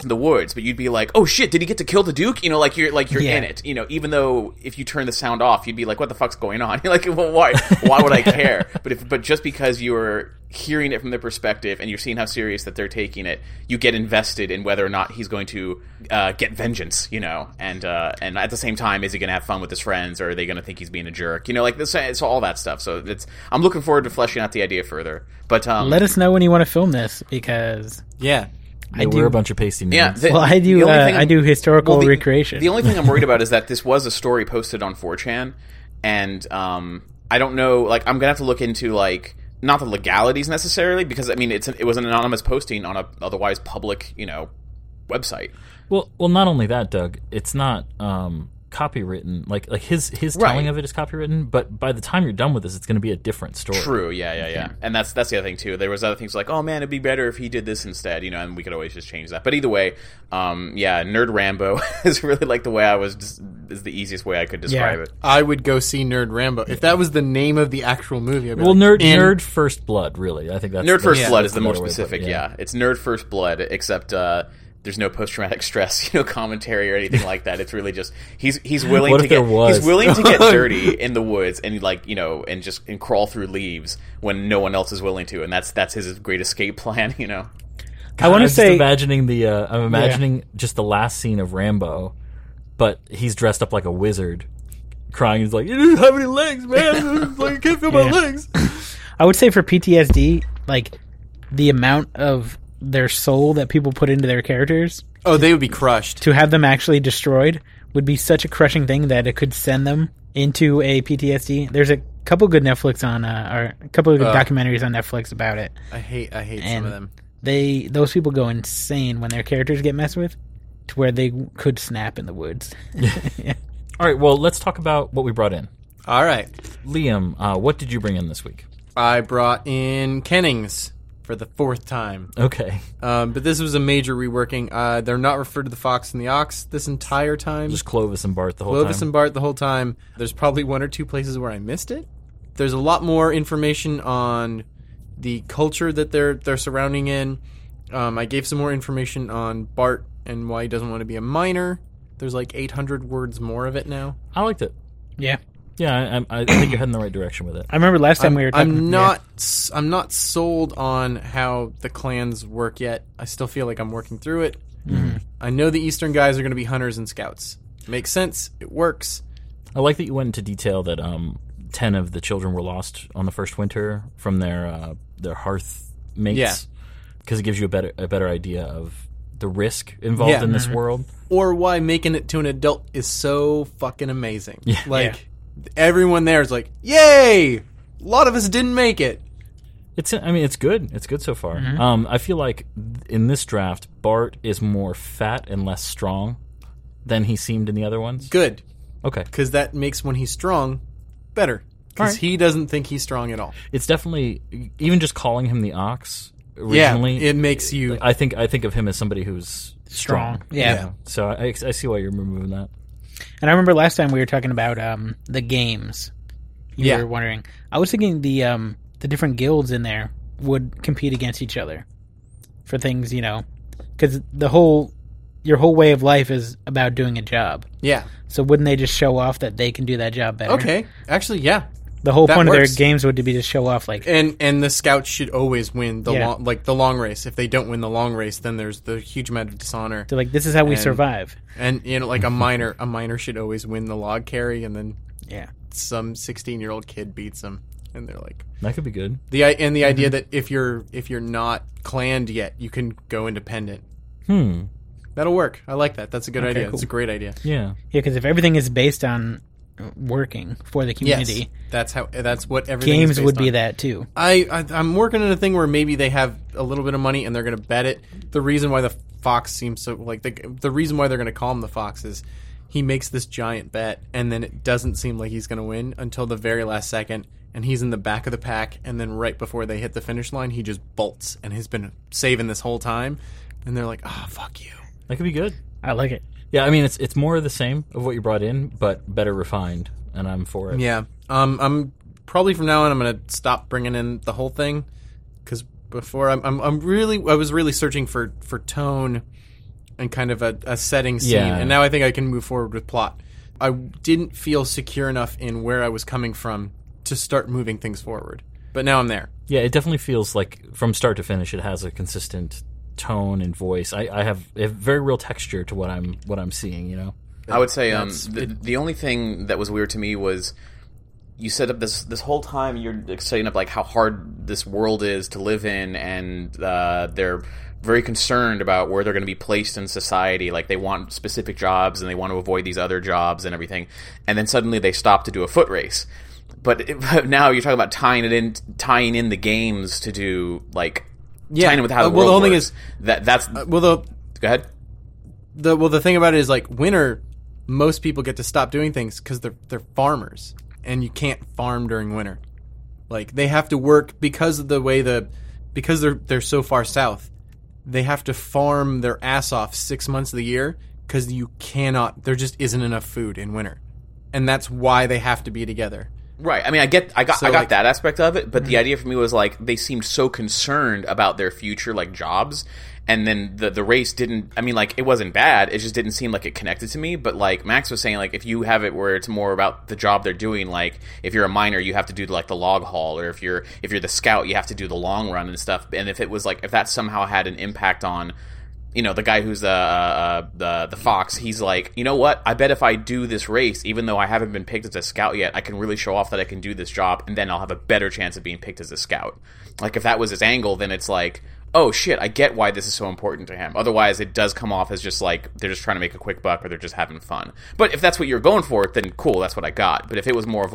In the woods, but you'd be like, oh shit, did he get to kill the Duke? You know, like you're in it, you know, even though if you turn the sound off, you'd be like, what the fuck's going on? You're like, well, why would I care? But just because you're hearing it from their perspective and you're seeing how serious that they're taking it, you get invested in whether or not he's going to get vengeance, you know, and at the same time, is he going to have fun with his friends, or are they going to think he's being a jerk? You know, like this, it's all that stuff. So I'm looking forward to fleshing out the idea further, but let us know when you want to film this, because we're a bunch of pasty nerds. Yeah, I do historical recreation. The only thing I'm worried about is that this was a story posted on 4chan, and I don't know. Like, I'm gonna have to look into, like, not the legalities necessarily, because I mean it was an anonymous posting on a otherwise public, you know, website. Well, not only that, Doug, it's not copywritten. Like his telling of it is copywritten, but by the time you're done with this, it's going to be a different story. True, yeah. And that's the other thing too. There was other things like, oh man, it'd be better if he did this instead, you know, and we could always just change that. But either way, Nerd Rambo is really like the way is the easiest way I could describe it. I would go see Nerd Rambo if that was the name of the actual movie. I'd be Nerd First Blood, really. I think that's Nerd First Blood is the more specific. Yeah, it's Nerd First Blood, except. There's no post-traumatic stress, you know, commentary or anything like that. It's really just he's willing to get dirty in the woods and, like, you know, and crawl through leaves when no one else is willing to, and that's his great escape plan, you know. I'm imagining just the last scene of Rambo, but he's dressed up like a wizard, crying. He's like, "You don't have any legs, man! Like, I can't feel my legs." I would say for PTSD, like, the amount of their soul that people put into their characters, they would be crushed. To have them actually destroyed would be such a crushing thing that it could send them into a PTSD. There's a couple good Netflix documentaries on Netflix about it. I hate and some of them. Those people go insane when their characters get messed with, to where they could snap in the woods. Yeah. All right, well, let's talk about what we brought in. All right, Liam, what did you bring in this week? I brought in Kennings. For the fourth time. Okay. But this was a major reworking. They're not referred to the Fox and the Ox this entire time. Just Clovis and Bart the whole time. There's probably one or two places where I missed it. There's a lot more information on the culture that they're surrounding in. I gave some more information on Bart and why he doesn't want to be a miner. There's like 800 words more of it now. I liked it. Yeah. Yeah, I think you're heading the right direction with it. I remember last time we were talking. I'm not sold on how the clans work yet. I still feel like I'm working through it. Mm-hmm. I know the Eastern guys are going to be hunters and scouts. Makes sense. It works. I like that you went into detail that 10 of the children were lost on the first winter from their hearth mates. Yeah. Because it gives you a better idea of the risk involved in this world. Or why making it to an adult is so fucking amazing. Yeah. Everyone there is like, yay! A lot of us didn't make it. It's good. It's good so far. Mm-hmm. I feel like in this draft, Bart is more fat and less strong than he seemed in the other ones. Good. Okay. Because that makes when he's strong better. Because he doesn't think he's strong at all. It's definitely, even just calling him the ox originally. Yeah, it makes you... I think of him as somebody who's strong. Yeah. So I see why you're removing that. And I remember last time we were talking about the games. You were wondering. I was thinking the different guilds in there would compete against each other for things, because your whole way of life is about doing a job. Yeah. So wouldn't they just show off that they can do that job better? Okay. Actually, yeah. The whole point of their games would be to show off, and the scouts should always win the long race. If they don't win the long race, then there's the huge amount of dishonor. They're like, this is how we survive. And a miner should always win the log carry, and then some 16-year-old kid beats them, and they're like, that could be good. The idea that if you're not clanned yet, you can go independent. That'll work. I like that. That's a good idea. Cool. It's a great idea. Yeah, because if everything is based on working for the community. Yes, that's what everything games is would be on. That too. I'm working on a thing where maybe they have a little bit of money and they're going to bet it. The reason why the fox seems so the reason why they're going to call him the fox is he makes this giant bet and then it doesn't seem like he's going to win until the very last second, and he's in the back of the pack, and then right before they hit the finish line he just bolts and has been saving this whole time, and they're like, ah, oh, fuck you. That could be good. I like it. Yeah, I mean, it's more of the same of what you brought in, but better refined, and I'm for it. Yeah. I'm probably from now on I'm going to stop bringing in the whole thing, because before I was really searching for tone and kind of a setting scene, and now I think I can move forward with plot. I didn't feel secure enough in where I was coming from to start moving things forward, but now I'm there. Yeah, it definitely feels like from start to finish it has a consistent tone and voice. I have a very real texture to what I'm seeing. I would say the only thing that was weird to me was you set up this whole time you're setting up how hard this world is to live in, and they're very concerned about where they're going to be placed in society. They want specific jobs and they want to avoid these other jobs and everything. And then suddenly they stop to do a foot race. But now you're talking about tying in the games to do tying in with how the world works. Go ahead. The thing about it is winter, most people get to stop doing things because they're farmers, and you can't farm during winter. They have to work because of the way because they're so far south, they have to farm their ass off 6 months of the year because you cannot. There just isn't enough food in winter, and that's why they have to be together. Right. I mean, I got that aspect of it, but the idea for me was they seemed so concerned about their future, jobs, and then the race didn't. I mean, it wasn't bad. It just didn't seem like it connected to me. But Max was saying, if you have it where it's more about the job they're doing, if you're a miner, you have to do the log haul, or if you're the scout, you have to do the long run and stuff. And if it was if that somehow had an impact on. The guy who's the fox, he's like, you know what? I bet if I do this race, even though I haven't been picked as a scout yet, I can really show off that I can do this job, and then I'll have a better chance of being picked as a scout. If that was his angle, then it's oh, shit, I get why this is so important to him. Otherwise, it does come off as just they're just trying to make a quick buck or they're just having fun. But if that's what you're going for, then cool, that's what I got. But if it was more of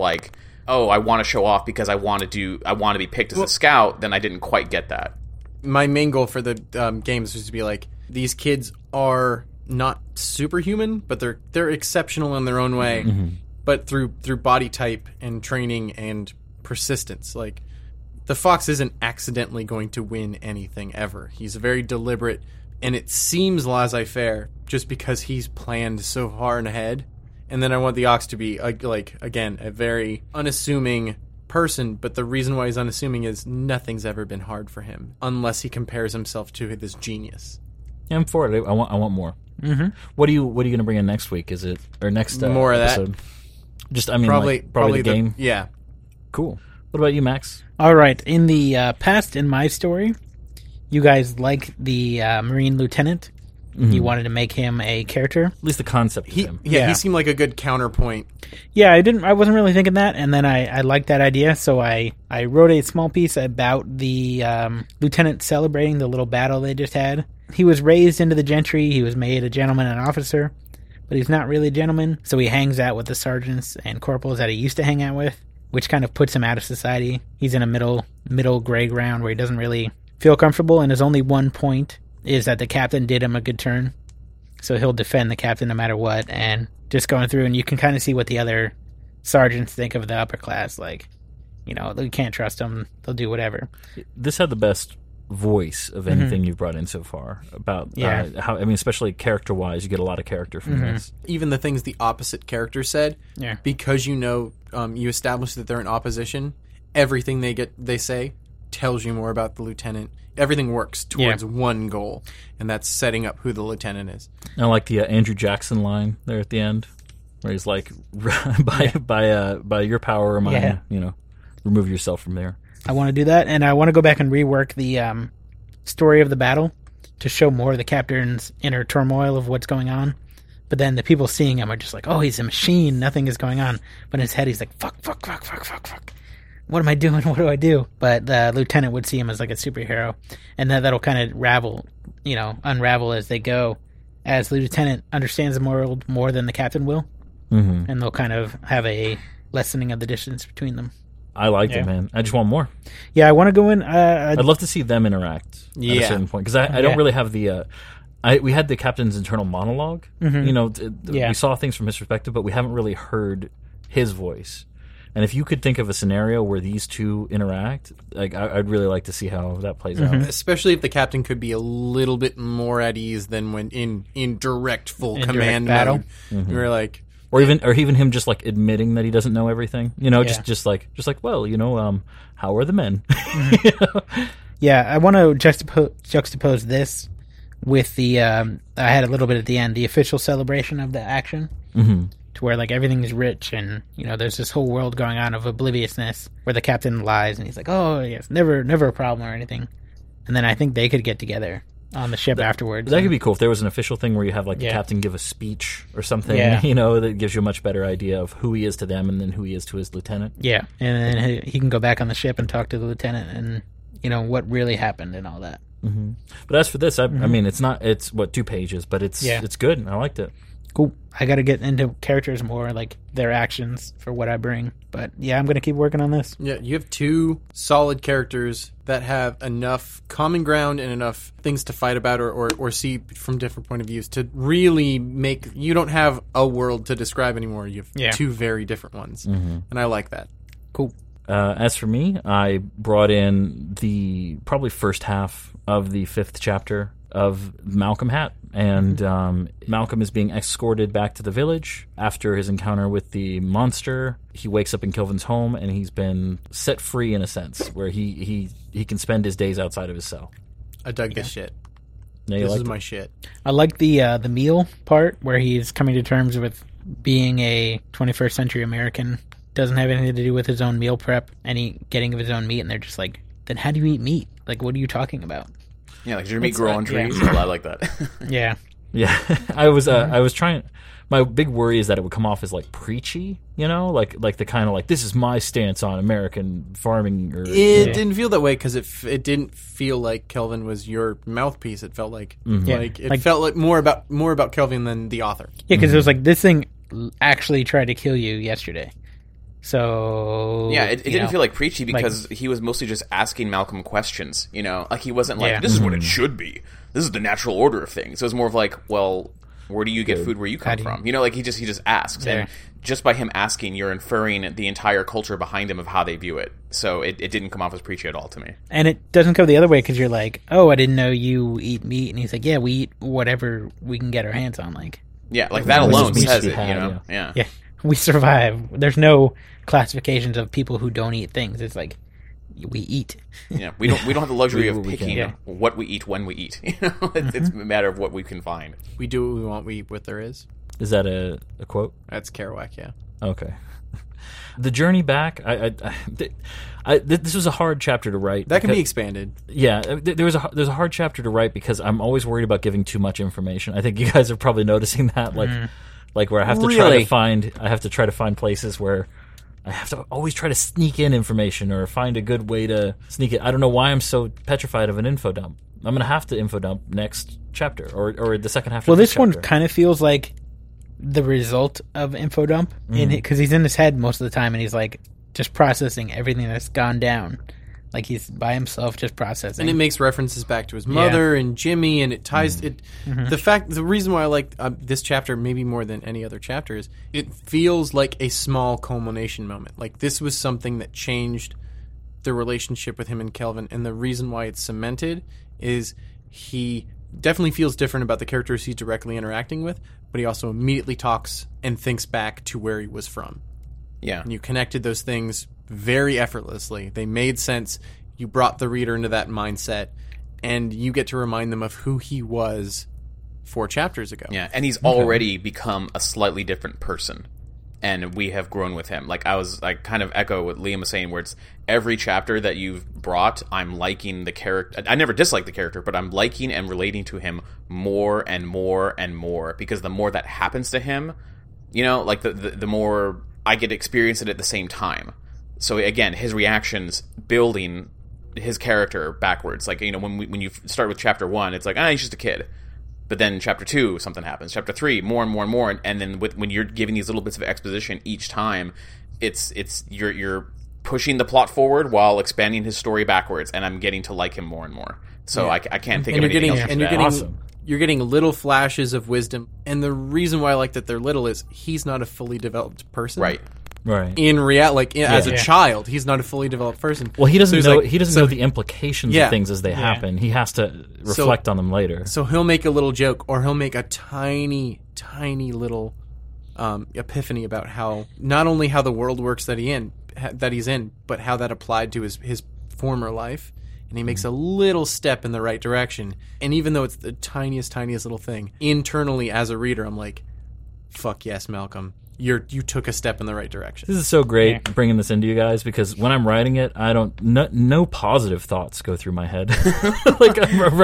oh, I want to show off because I want to be picked as a scout, then I didn't quite get that. My main goal for the games was to be these kids are not superhuman, but they're exceptional in their own way. Mm-hmm. But through body type and training and persistence, the fox isn't accidentally going to win anything ever. He's very deliberate, and it seems laissez-faire just because he's planned so far ahead. And then I want the ox to be again a very unassuming person, but the reason why he's unassuming is nothing's ever been hard for him unless he compares himself to this genius. Yeah, I'm for it. I want more. Mm-hmm. What are you going to bring in next week? Is it or next more of episode? That? Just, I mean, probably the game? Yeah. Cool. What about you, Max? All right. In the past, in my story, you guys like the Marine Lieutenant. Mm-hmm. You wanted to make him a character. At least the concept of him. Yeah, he seemed like a good counterpoint. Yeah, I wasn't really thinking that, and then I liked that idea, so I wrote a small piece about the lieutenant celebrating the little battle they just had. He was raised into the gentry. He was made a gentleman and an officer, but he's not really a gentleman, so he hangs out with the sergeants and corporals that he used to hang out with, which kind of puts him out of society. He's in a middle gray ground where he doesn't really feel comfortable, and there's only one point is that the captain did him a good turn, so he'll defend the captain no matter what. And just going through, and you can kind of see what the other sergeants think of the upper class, like, you know, they can't trust them, they'll do whatever. This had the best voice of anything mm-hmm. you've brought in so far about how, I mean, especially character wise, you get a lot of character from mm-hmm. this. Even the things the opposite character said, because you know, you establish that they're in opposition, everything they say tells you more about the lieutenant. Everything works towards one goal, and that's setting up who the lieutenant is. I like the Andrew Jackson line there at the end, where he's like, by your power or mine, you know, remove yourself from there. I want to do that, and I want to go back and rework the story of the battle to show more of the captain's inner turmoil of what's going on. But then the people seeing him are just like, oh, he's a machine, nothing is going on. But in his head, he's like, fuck. What am I doing? What do I do? But the lieutenant would see him as like a superhero, and that'll kind of unravel as they go, as the lieutenant understands the world more than the captain will, mm-hmm. and they'll kind of have a lessening of the distance between them. I liked it, man. I just want more. Yeah, I want to go in. I'd love to see them interact at a certain point, because I don't really have the... we had the captain's internal monologue. Mm-hmm. You know, we saw things from his perspective, but we haven't really heard his voice. And if you could think of a scenario where these two interact, like I'd really like to see how that plays mm-hmm. out. Especially if the captain could be a little bit more at ease than when in direct command battle. Mm-hmm. You're like, or even him just like admitting that he doesn't know everything. You know, just like well, you know, how are the men? Mm-hmm. You know? Yeah, I want to juxtapose this with the I had a little bit at the end, the official celebration of the action. Mm-hmm. To where, like, everything is rich and, you know, there's this whole world going on of obliviousness where the captain lies and he's like, oh, yes, never a problem or anything. And then I think they could get together on the ship afterwards. That could be cool if there was an official thing where you have, like, the captain give a speech or something, you know, that gives you a much better idea of who he is to them and then who he is to his lieutenant. Yeah, and then he can go back on the ship and talk to the lieutenant and, you know, what really happened and all that. Mm-hmm. But as for this, I mean, it's 2 pages, but it's good. I liked it. Cool. I got to get into characters more, like their actions for what I bring. But yeah, I'm going to keep working on this. Yeah, you have 2 solid characters that have enough common ground and enough things to fight about or see from different point of views to really make... You don't have a world to describe anymore. You have 2 very different ones. Mm-hmm. And I like that. Cool. As for me, I brought in the probably first half of the 5th chapter of Malcolm Hatt. And Malcolm is being escorted back to the village after his encounter with the monster. He wakes up in Kelvin's home, and he's been set free in a sense, where he can spend his days outside of his cell. I dug this shit. Yeah, this is my shit. I like the meal part, where he's coming to terms with being a 21st century American. Doesn't have anything to do with his own meal prep, any getting of his own meat, and they're just like, then how do you eat meat? Like, what are you talking about? Yeah, like your meat grow on trees. Yeah. I like that. Yeah. I was trying. My big worry is that it would come off as like preachy, you know, like the kind of like this is my stance on American farming. Or, it didn't feel that way because it didn't feel like Kelvin was your mouthpiece. It felt like it felt like more about Kelvin than the author. Yeah, because it was like this thing actually tried to kill you yesterday. So yeah, it didn't feel like preachy because he was mostly just asking Malcolm questions. You know, like he wasn't like this is what it should be. This is the natural order of things. So it was more of like, well, where do you get food? Where you come from? You know, like he just asks, and just by him asking, you're inferring the entire culture behind him of how they view it. So it didn't come off as preachy at all to me. And it doesn't go the other way because you're like, oh, I didn't know you eat meat, and he's like, yeah, we eat whatever we can get our hands on. Like yeah, like that alone says it. You know, yeah. We survive. There's no classifications of people who don't eat things. It's like we eat. Yeah, we don't have the luxury of picking what we eat when we eat. You know, it's a matter of what we can find. We do what we want. We eat what there is. Is that a quote? That's Kerouac. Yeah. Okay. The journey back, this was a hard chapter to write. That can be expanded. Yeah, there's a hard chapter to write because I'm always worried about giving too much information. I think you guys are probably noticing that, like where I have to try to find places where I have to always try to sneak in information or find a good way to sneak it. I don't know why I'm so petrified of an info dump. I'm gonna have to info dump next chapter or the second half. Well, this one kind of feels like the result of info dump because he's in his head most of the time and he's like just processing everything that's gone down. Like he's by himself just processing. And it makes references back to his mother and Jimmy, and it ties it. Mm-hmm. The reason why I like this chapter maybe more than any other chapter is it feels like a small culmination moment. Like this was something that changed the relationship with him and Kelvin, and the reason why it's cemented is he definitely feels different about the characters he's directly interacting with, but he also immediately talks and thinks back to where he was from. Yeah. And you connected those things very effortlessly. They made sense. You brought the reader into that mindset, and you get to remind them of who he was 4 chapters ago. Yeah, and he's already become a slightly different person, and we have grown with him. Like, I was kind of echo what Liam was saying, where it's every chapter that you've brought, I'm liking the character. I never disliked the character, but I'm liking and relating to him more and more and more, because the more that happens to him, you know, like the more I get to experience it at the same time. So again, his reactions building his character backwards. Like, you know, when you start with chapter 1, it's like, he's just a kid. But then chapter 2, something happens. Chapter 3, more and more and more. And then when you're giving these little bits of exposition each time, it's you're pushing the plot forward while expanding his story backwards. And I'm getting to like him more and more. So I can't think of anything else. And you're getting little flashes of wisdom. And the reason why I like that they're little is he's not a fully developed person. Right. In reality, as a child, he's not a fully developed person. Well, he doesn't know. He doesn't know the implications of things as they happen. He has to reflect on them later. So he'll make a little joke, or he'll make a tiny, tiny little epiphany about how not only how the world works that he's in, but how that applied to his former life. And he makes a little step in the right direction. And even though it's the tiniest, tiniest little thing, internally as a reader, I'm like, "Fuck yes, Malcolm." You took a step in the right direction. This is so great bringing this into you guys, because when I'm writing it, I don't no positive thoughts go through my head. Like I'm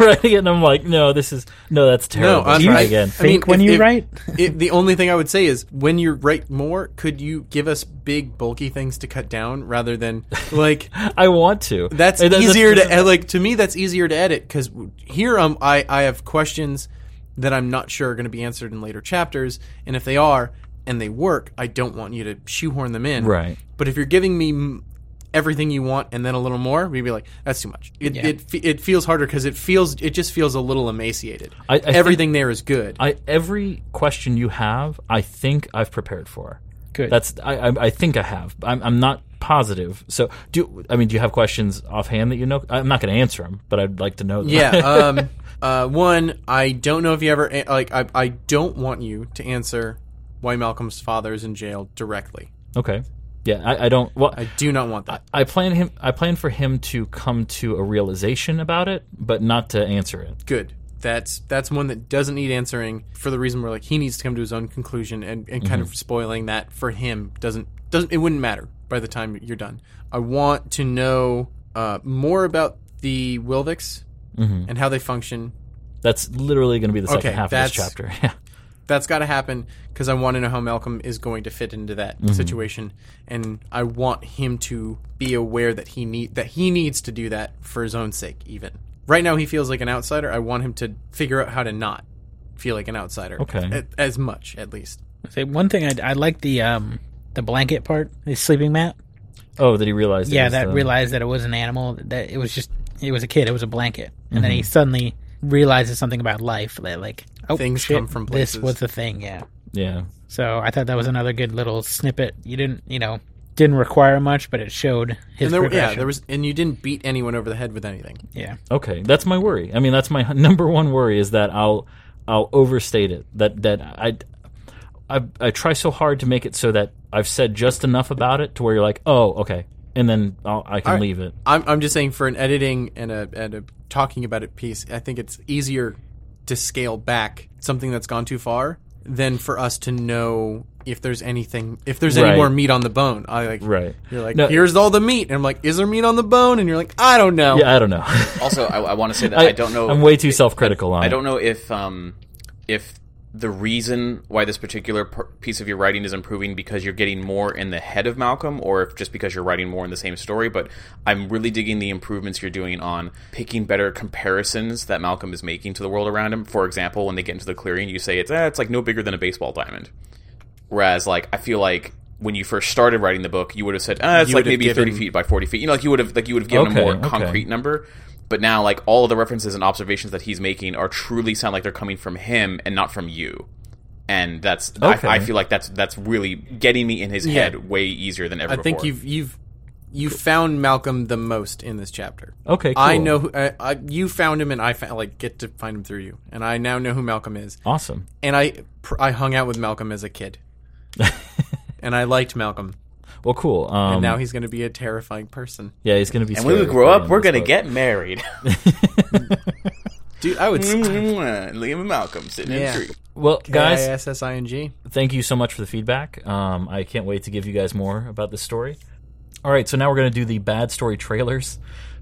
writing it and I'm like, that's terrible. No, try again. I mean, when you write, the only thing I would say is when you write more, could you give us big bulky things to cut down rather than like I want to. That's easier to like. To me, that's easier to edit because here I have questions that I'm not sure are going to be answered in later chapters, and if they are and they work, I don't want you to shoehorn them in. Right. But if you're giving me everything you want and then a little more, we'd be like, that's too much. It feels harder because it just feels a little emaciated. Everything there is good. Every question you have, I think I've prepared for. Good. That's I think I have. I'm not positive. So do you have questions offhand that you know? I'm not going to answer them, but I'd like to know them. One, I don't know if you ever I don't want you to answer why Malcolm's father is in jail directly. Okay. Yeah, I don't. Well, I do not want that. I plan for him to come to a realization about it, but not to answer it. Good. That's one that doesn't need answering for the reason where like he needs to come to his own conclusion, and kind of spoiling that for him doesn't it wouldn't matter by the time you're done. I want to know more about the Wilviks. Mm-hmm. And how they function. That's literally going to be the second half of this chapter. Yeah. That's got to happen because I want to know how Malcolm is going to fit into that situation, and I want him to be aware that he needs to do that for his own sake. Even right now, he feels like an outsider. I want him to figure out how to not feel like an outsider. Okay, as much at least. Say one thing. I like the blanket part, his sleeping mat. Oh, that he realized. Yeah, realized that it was an animal. That it was just. It was a kid. It was a blanket, and then he suddenly realizes something about life. That like, things come from places. This was the thing. Yeah, yeah. So I thought that was another good little snippet. You didn't require much, but it showed his progression. Yeah, there was, and you didn't beat anyone over the head with anything. Yeah. Okay, that's my worry. I mean, that's my number one worry is that I'll overstate it. That I try so hard to make it so that I've said just enough about it to where you're like, oh, okay. And then I can leave it. I'm just saying for an editing and a talking about it piece, I think it's easier to scale back something that's gone too far than for us to know if there's anything, if there's any more meat on the bone. You're like, no, here's all the meat. And I'm like, is there meat on the bone? And you're like, I don't know. Yeah, I don't know. Also, I want to say that I don't know. I'm way too self-critical on it. I don't know if the reason why this particular piece of your writing is improving because you're getting more in the head of Malcolm, or if just because you're writing more in the same story, but I'm really digging the improvements you're doing on picking better comparisons that Malcolm is making to the world around him. For example, when they get into the clearing, you say it's like no bigger than a baseball diamond. Whereas, like, I feel like when you first started writing the book, you would have said, it's like maybe 30 feet by 40 feet. You know, like you would have given a more concrete number. But now, like, all of the references and observations that he's making are truly sound like they're coming from him and not from you. And that's I feel like that's really getting me in his head way easier than ever before. I think you found Malcolm the most in this chapter. Okay, cool. I know who, you found him, and I found, like, get to find him through you. And I now know who Malcolm is. Awesome. And I hung out with Malcolm as a kid. And I liked Malcolm. Well, cool. And now he's going to be a terrifying person. Yeah, he's going to be. And when we grow up, we're going to get married. Dude, I would. Liam and Malcolm sitting in the tree. Well, guys, K-I-S-S-I-N-G. Thank you so much for the feedback. I can't wait to give you guys more about this story. All right, so now we're going to do the Bad Story Trailers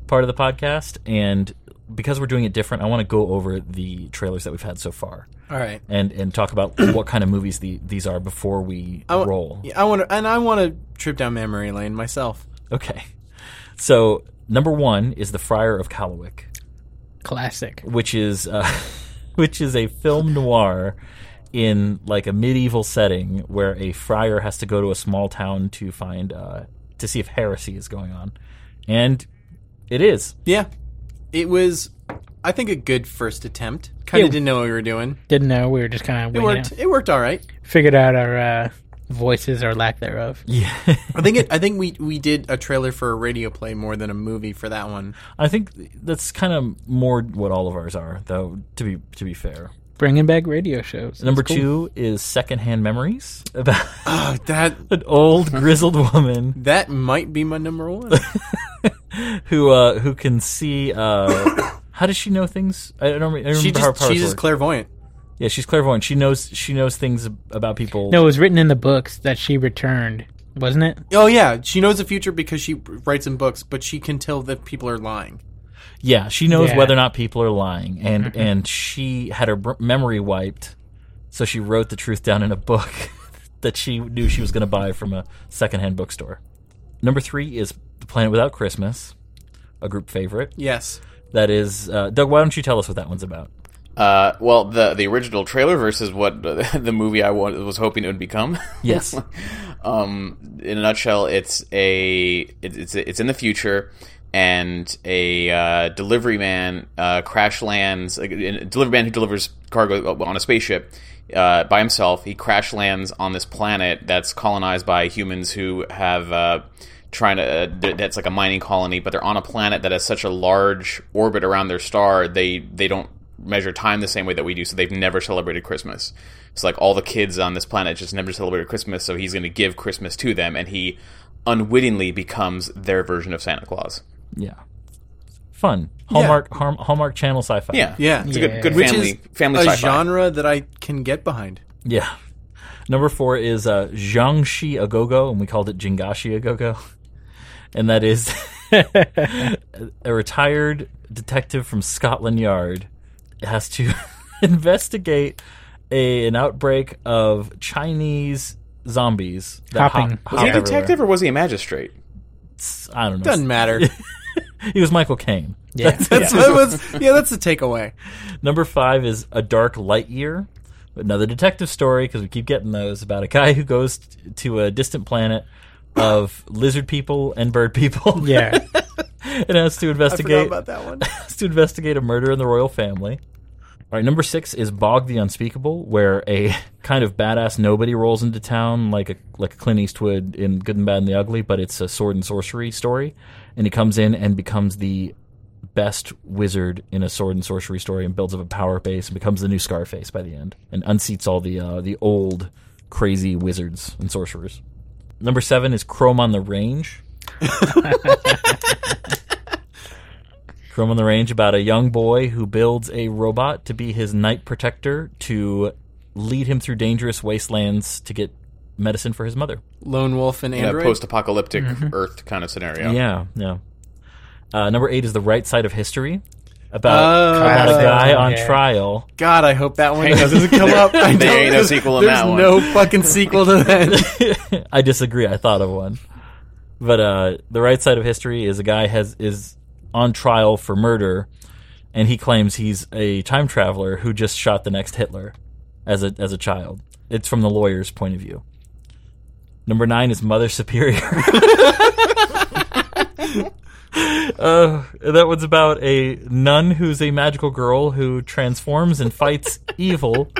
part of the podcast, and because we're doing it different, I want to go over the trailers that we've had so far. All right, and talk about what kind of movies these are before we roll. Yeah, I want to trip down memory lane myself. Okay, so number one is The Friar of Calawick, classic, which is a film noir in like a medieval setting where a friar has to go to a small town to find to see if heresy is going on, and it is. Yeah. It was, I think, a good first attempt. Kind of didn't know what we were doing. Didn't know. We were just kind of winging it. It worked all right. Figured out our voices or lack thereof. Yeah. I think we did a trailer for a radio play more than a movie for that one. I think that's kind of more what all of ours are, though, to be fair. Bringing back radio shows. That's Number two is Secondhand Memories, about an old grizzled woman. That might be my number one. Who can see? How does she know things? I don't remember her powers. She's just clairvoyant. Yeah, she's clairvoyant. She knows things about people. No, it was written in the books that she returned, wasn't it? Oh yeah, she knows the future because she writes in books, but she can tell that people are lying. Yeah, she knows whether or not people are lying, and she had her memory wiped, so she wrote the truth down in a book that she knew she was going to buy from a secondhand bookstore. Number three is The Planet Without Christmas, a group favorite. Yes. That is... Doug, why don't you tell us what that one's about? Well, the original trailer versus what the movie I was hoping it would become. Yes. In a nutshell, it's in the future, and a delivery man crash lands... A delivery man who delivers cargo on a spaceship by himself. He crash lands on this planet that's colonized by humans who have... that's like a mining colony, but they're on a planet that has such a large orbit around their star, they don't measure time the same way that we do, so they've never celebrated Christmas. It's like all the kids on this planet just never celebrated Christmas, so he's going to give Christmas to them, and he unwittingly becomes their version of Santa Claus. Yeah. Fun. Hallmark Channel sci-fi. Yeah. It's a good family sci-fi. Which is a genre that I can get behind. Yeah. Number four is Jiangshi Agogo, and we called it Jingashi Agogo. And that is a retired detective from Scotland Yard has to investigate an outbreak of Chinese zombies. Was he a detective or was he a magistrate? I don't know. Doesn't matter. He was Michael Caine. Yeah. That's the takeaway. Number five is A Dark Light Year. Another detective story, because we keep getting those, about a guy who goes to a distant planet of lizard people and bird people. Yeah. And has to investigate. I forgot about that one. Has to investigate a murder in the royal family. All right, number six is Bog the Unspeakable, where a kind of badass nobody rolls into town like a Clint Eastwood in Good and Bad and the Ugly, but it's a sword and sorcery story. And he comes in and becomes the best wizard in a sword and sorcery story and builds up a power base and becomes the new Scarface by the end and unseats all the old crazy wizards and sorcerers. Number seven is Chrome on the Range. Chrome on the Range, about a young boy who builds a robot to be his night protector to lead him through dangerous wastelands to get medicine for his mother. Lone wolf and android? Post-apocalyptic Earth kind of scenario. Yeah, yeah. Number 8 is The Right Side of History, about a guy on trial. God, I hope that one doesn't come up. There ain't no sequel to that one. There's no fucking sequel to that. I disagree. I thought of one. But The Right Side of History is a guy is on trial for murder, and he claims he's a time traveler who just shot the next Hitler as a child. It's from the lawyer's point of view. Number 9 is Mother Superior. That one's about a nun who's a magical girl who transforms and fights evil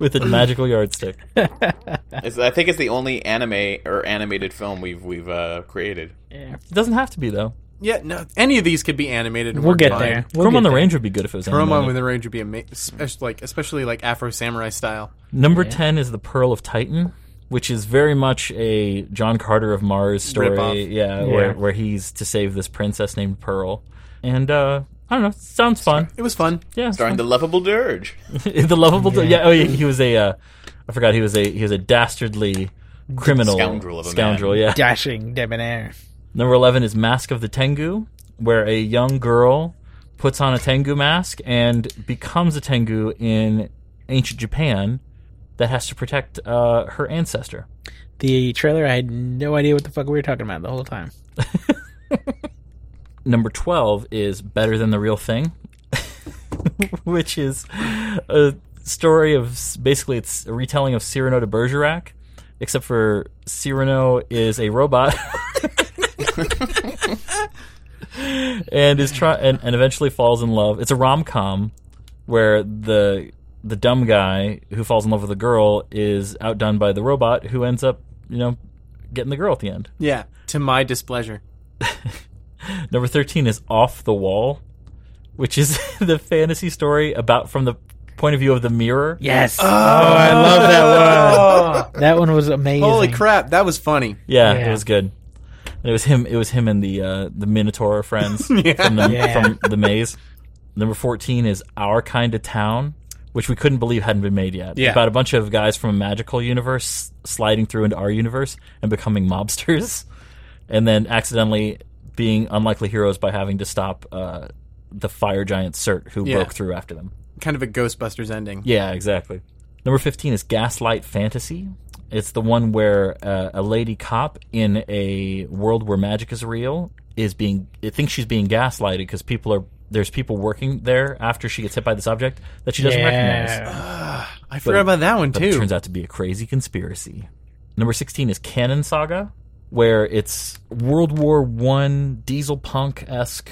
with a magical yardstick. I think it's the only anime or animated film we've created. Yeah. It doesn't have to be, though. Yeah, no. Any of these could be animated. We'll get there. Chrome on the Range would be good if it was animated. Chrome on the Range would be especially like Afro Samurai style. Number 10 is The Pearl of Titan, which is very much a John Carter of Mars story, where he's to save this princess named Pearl. And, I don't know, sounds fun. It was fun. Yeah. Starring the lovable dirge. The lovable dirge, yeah. Oh, yeah, he was a dastardly criminal. Scoundrel of a man. Scoundrel, yeah. Dashing debonair. Number 11 is Mask of the Tengu, where a young girl puts on a Tengu mask and becomes a Tengu in ancient Japan, that has to protect her ancestor. The trailer, I had no idea what the fuck we were talking about the whole time. Number 12 is Better Than the Real Thing, which is a story of, basically it's a retelling of Cyrano de Bergerac, except for Cyrano is a robot and is and eventually falls in love. It's a rom-com where the dumb guy who falls in love with a girl is outdone by the robot who ends up, getting the girl at the end. Yeah, to my displeasure. Number 13 is Off the Wall, which is the fantasy story about from the point of view of the mirror. Yes. Oh, I love that one. That one was amazing. Holy crap, that was funny. Yeah. It was good. And it was him and the Minotaur friends from the maze. Number 14 is Our Kind of Town, which we couldn't believe hadn't been made yet. Yeah. About a bunch of guys from a magical universe sliding through into our universe and becoming mobsters, and then accidentally being unlikely heroes by having to stop the fire giant Surt, who broke through after them. Kind of a Ghostbusters ending. Yeah, exactly. Number 15 is Gaslight Fantasy. It's the one where a lady cop in a world where magic is real thinks she's being gaslighted because there's people working there after she gets hit by this object that she doesn't recognize. I forgot about that one, too. It turns out to be a crazy conspiracy. Number 16 is Canon Saga, where it's World War I diesel punk-esque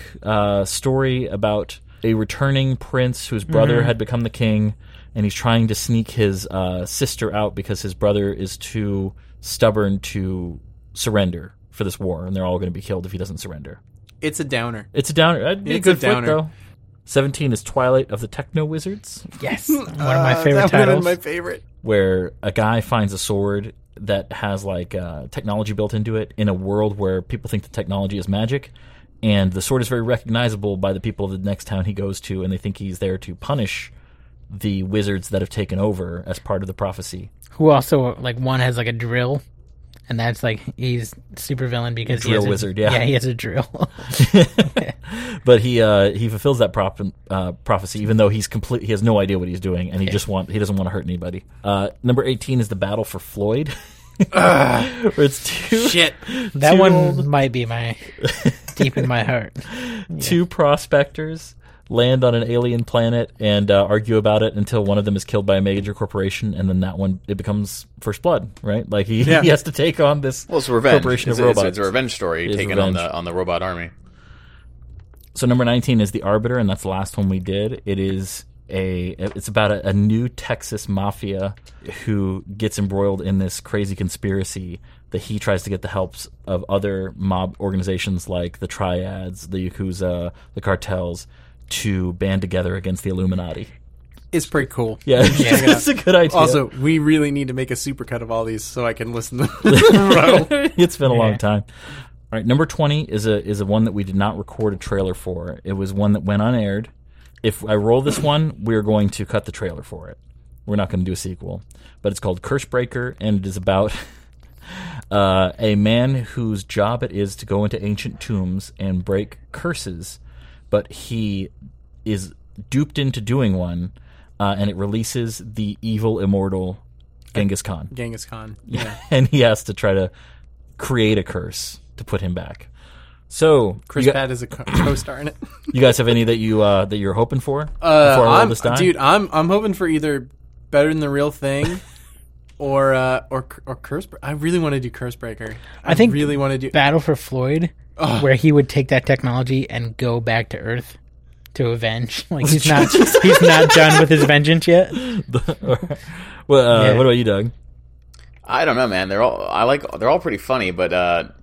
story about a returning prince whose brother had become the king, and he's trying to sneak his sister out because his brother is too stubborn to surrender for this war, and they're all going to be killed if he doesn't surrender. It's a downer. That'd be a good downer. Flip, though. 17 is Twilight of the Techno Wizards. Yes. One of my favorite titles. One of my favorite. Where a guy finds a sword that has technology built into it in a world where people think the technology is magic, and the sword is very recognizable by the people of the next town he goes to, and they think he's there to punish the wizards that have taken over as part of the prophecy. Who also, one has, a drill. And that's he's super villain because he's a wizard. Yeah, he has a drill. But he fulfills that prophecy, even though he has no idea what he's doing, and he doesn't want to hurt anybody. Number 18 is The Battle for Floyd. It's might be my deep in my heart. Yeah. Two prospectors land on an alien planet and argue about it until one of them is killed by a major corporation, and then that one, it becomes First Blood, right? He has to take on this corporation of robots. It's a revenge story taken on the robot army. So number 19 is The Arbiter, and that's the last one we did. It's about a new Texas mafia who gets embroiled in this crazy conspiracy that he tries to get the helps of other mob organizations like the Triads, the Yakuza, the cartels, to band together against the Illuminati. It's pretty cool. Yeah, it's a good idea. Also, we really need to make a supercut of all these so I can listen to them. It's been a long time. All right, number 20 is a one that we did not record a trailer for. It was one that went unaired. If I roll this one, we're going to cut the trailer for it. We're not going to do a sequel. But it's called Cursebreaker, and it is about a man whose job it is to go into ancient tombs and break curses. But he is duped into doing one, and it releases the evil, immortal Genghis Khan. Yeah. And he has to try to create a curse to put him back. So Chris Pratt is a co-star in it. You guys have any that you're hoping for? Before I roll this time? Dude, I'm hoping for either Better Than the Real Thing or Curse. I really want to do Cursebreaker. I think really want to do Battle for Floyd, where he would take that technology and go back to Earth to avenge. Like he's not done with his vengeance yet. What about you, Doug? I don't know, man. They're all pretty funny, but.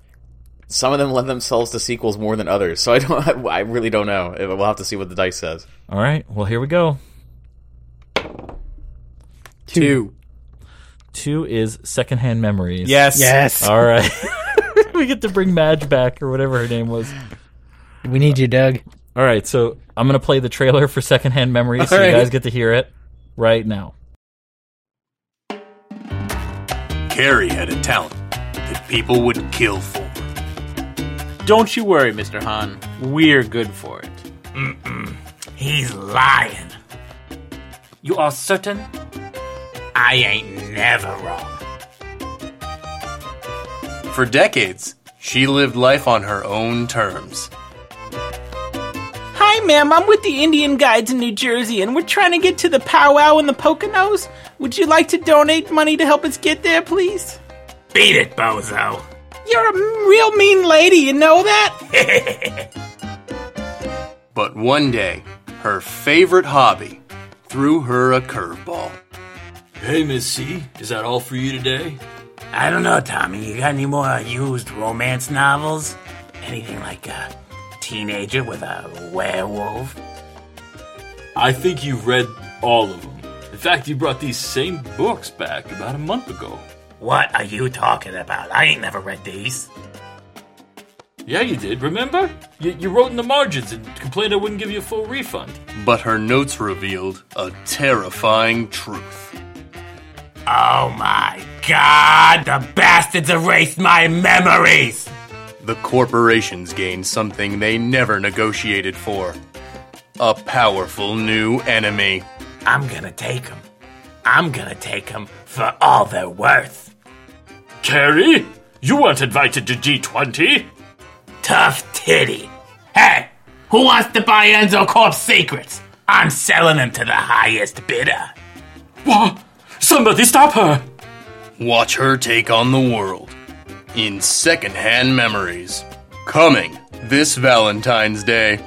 Some of them lend themselves to sequels more than others, so I really don't know. We'll have to see what the dice says. All right. Well, here we go. Two is Secondhand Memories. Yes. All right. We get to bring Madge back, or whatever her name was. We need you, Doug. All right. So I'm going to play the trailer for Secondhand Memories, you guys get to hear it right now. Carrie had a talent that people would kill for. Don't you worry, Mr. Han. We're good for it. Mm-mm. He's lying. You are certain? I ain't never wrong. For decades, she lived life on her own terms. Hi, ma'am. I'm with the Indian Guides in New Jersey, and we're trying to get to the powwow in the Poconos. Would you like to donate money to help us get there, please? Beat it, bozo. You're a real mean lady, you know that? But one day, her favorite hobby threw her a curveball. Hey, Miss C, is that all for you today? I don't know, Tommy. You got any more used romance novels? Anything like a teenager with a werewolf? I think you've read all of them. In fact, you brought these same books back about a month ago. What are you talking about? I ain't never read these. Yeah, you did, remember? You wrote in the margins and complained I wouldn't give you a full refund. But her notes revealed a terrifying truth. Oh my God! The bastards erased my memories! The corporations gained something they never negotiated for. A powerful new enemy. I'm gonna take him. I'm gonna take them for all they're worth. Carrie, you weren't invited to G20. Tough titty. Hey, who wants to buy Enzo Corp's secrets? I'm selling them to the highest bidder. What? Somebody stop her. Watch her take on the world in Secondhand Memories. Coming this Valentine's Day.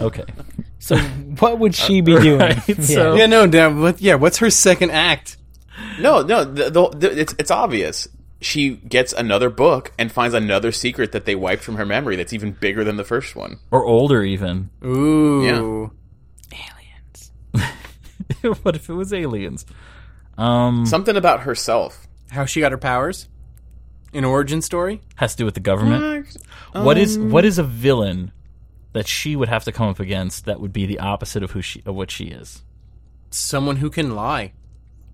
Okay. So what would she be doing? Right, so. Yeah, no, damn. What's her second act? No, it's obvious. She gets another book and finds another secret that they wiped from her memory that's even bigger than the first one, or older even. Ooh, yeah. Aliens. What if it was aliens? Something about herself. How she got her powers? An origin story has to do with the government. What is a villain that she would have to come up against that would be the opposite of what she is? Someone who can lie.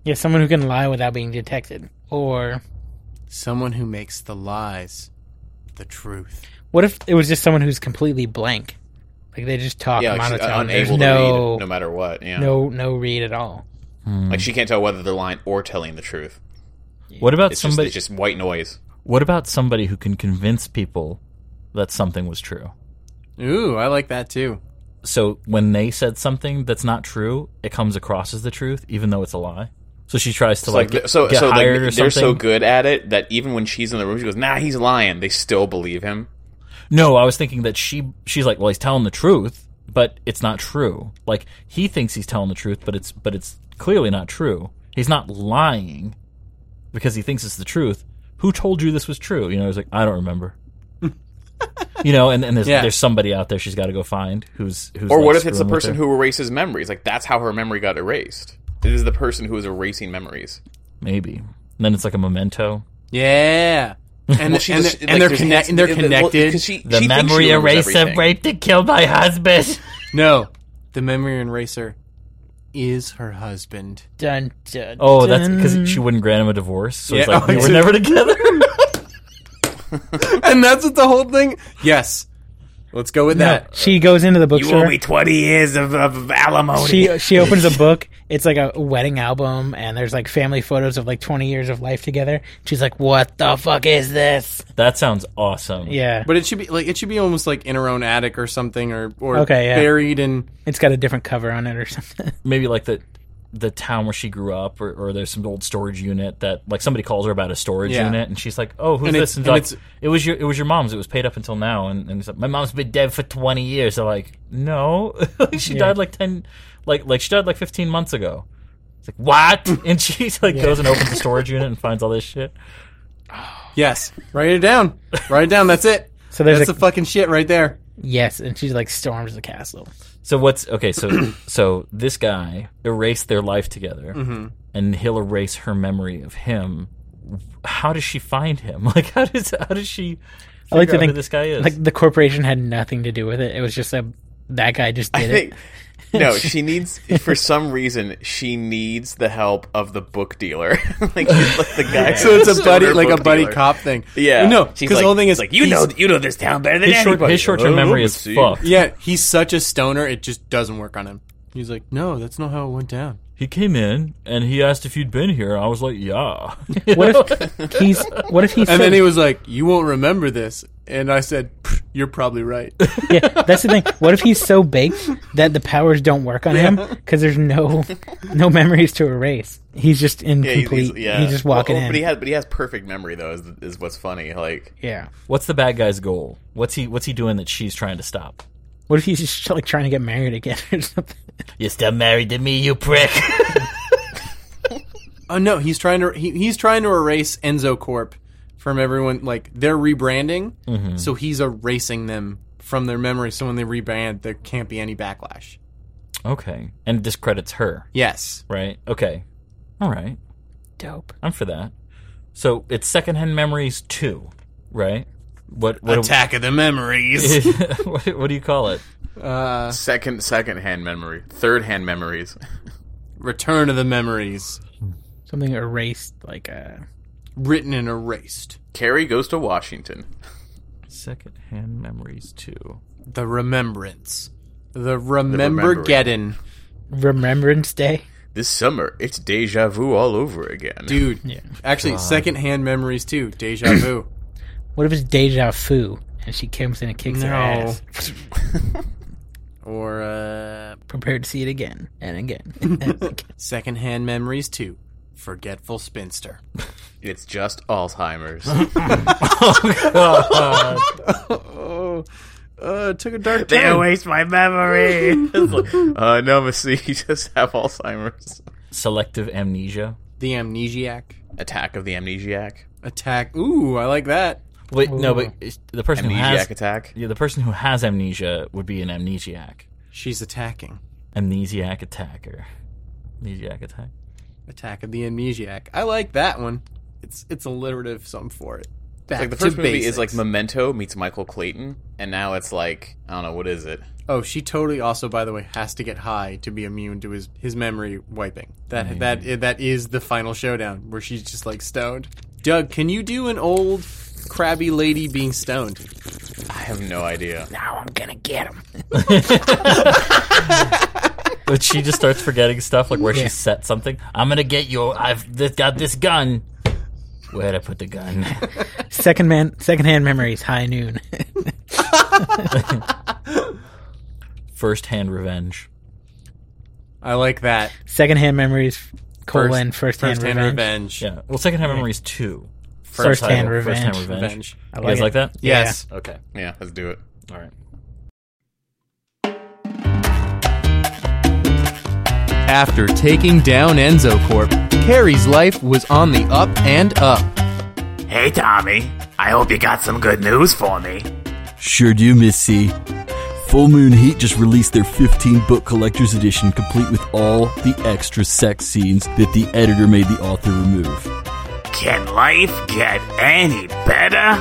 Yeah, someone who can lie without being detected. Or someone who makes the lies the truth. What if it was just someone who's completely blank? Like they just talk monotone. Unable to read no matter what. Yeah. No read at all. Like she can't tell whether they're lying or telling the truth. Yeah. What about somebody... it's just white noise. What about somebody who can convince people that something was true? Ooh, I like that too. So when they said something that's not true, it comes across as the truth, even though it's a lie. So she tries to get hired or something. They're so good at it that even when she's in the room, she goes, "Nah, he's lying." They still believe him. No, I was thinking that she's like, "Well, he's telling the truth, but it's not true." Like he thinks he's telling the truth, but it's clearly not true. He's not lying because he thinks it's the truth. Who told you this was true? You know, he's like, "I don't remember." You know, and there's somebody out there she's got to go find who's. Or what if it's the person who erases memories? Like that's how her memory got erased. It is the person who is erasing memories. Maybe. And then it's like a memento. Yeah. And they're connected. Well, the memory eraser raped and killed my husband. No, the memory eraser is her husband. Dun, dun, oh, that's because she wouldn't grant him a divorce, so it's like, we were never together? And that's what the whole thing... Yes. Let's go with that. She goes into the bookstore. You owe me 20 years of alimony. She opens a book. It's like a wedding album, and there's like family photos of like 20 years of life together. She's like, "What the fuck is this?" That sounds awesome. Yeah, but it should be like almost like in her own attic or something, or buried in. It's got a different cover on it or something. Maybe like the town where she grew up, or there's some old storage unit that like somebody calls her about a storage unit, and she's like, "Oh, who's this?" And like, it was your mom's. It was paid up until now, and it's like, my mom's been dead for 20 years. They're like, "No, she died like 10, like she died like 15 months ago." It's like, what? And she like goes and opens the storage unit and finds all this shit. Yes, write it down. Write it down. That's it. So that's the fucking shit right there. Yes, and she like storms the castle. So what's okay? So this guy erased their life together, mm-hmm. and he'll erase her memory of him. How does she find him? Like how does she? I like to think who this guy is. Like the corporation had nothing to do with it. It was just that guy just did it. No, she needs for some reason she needs the help of the book dealer. Like the guy. So it's a buddy cop thing. Yeah, no, because the whole thing is like you know this town better than anybody. His short-term memory is fucked. Yeah, he's such a stoner. It just doesn't work on him. He's like, no, that's not how it went down. He came in and he asked if you'd been here. I was like, yeah. What if he? And then he was like, you won't remember this. And I said, you're probably right. Yeah, that's the thing. What if he's so baked that the powers don't work on him because there's no memories to erase? He's just incomplete. He's just walking in. But he has perfect memory though. Is what's funny. Like, yeah. What's the bad guy's goal? What's he doing that she's trying to stop? What if he's just like trying to get married again or something? You're still married to me, you prick. Oh no, he's trying to erase Enzo Corp. From everyone, like, they're rebranding, mm-hmm. so he's erasing them from their memory, so when they rebrand, there can't be any backlash. Okay. And discredits her. Yes. Right? Okay. All right. Dope. I'm for that. So, it's Secondhand Memories 2, right? What Attack of the Memories. What do you call it? Secondhand Memory. Third-hand Memories. Return of the Memories. Something erased, like a... Written and erased. Carrie Goes to Washington. Secondhand Memories 2. The Remembrance. The Remembergeddon. Remembrance Day. This summer, it's Deja Vu all over again. Dude. Yeah. Actually, God. Secondhand Memories 2. Deja Vu. What if it's Deja Fu and she comes in and kicks her ass? Or, prepared to see it again and again. And again. Secondhand Memories 2. Forgetful Spinster. It's just Alzheimer's. Oh, God. It took a dark turn. They erased my memory. No, Missy, you just have Alzheimer's. Selective amnesia. The amnesiac. Attack of the amnesiac. Attack. Ooh, I like that. Wait, ooh. No, but the person who has... Amnesiac attack? Yeah, the person who has amnesia would be an amnesiac. She's attacking. Amnesiac attacker. Amnesiac attack. Attack of the Amnesiac. I like that one. It's alliterative, something for it. Back like the first movie basics. Is like Memento meets Michael Clayton, and now it's like, I don't know, what is it? Oh, she totally also, by the way, has to get high to be immune to his memory wiping. That is the final showdown where she's just like stoned. Doug, can you do an old crabby lady being stoned? I have no idea. Now I'm gonna get him. But she just starts forgetting stuff, like where she set something. I'm gonna get you. I've got this gun. Where'd I put the gun? Secondhand memories. High noon. First-hand revenge. I like that. Secondhand memories. Colon. First-hand revenge. Yeah. Well, secondhand memories 2. First-hand revenge. You guys like that? Yes. Yeah. Okay. Yeah. Let's do it. All right. After taking down Enzo Corp, Carrie's life was on the up and up. Hey, Tommy. I hope you got some good news for me. Sure do, Miss C. Full Moon Heat just released their 15-book collector's edition, complete with all the extra sex scenes that the editor made the author remove. Can life get any better?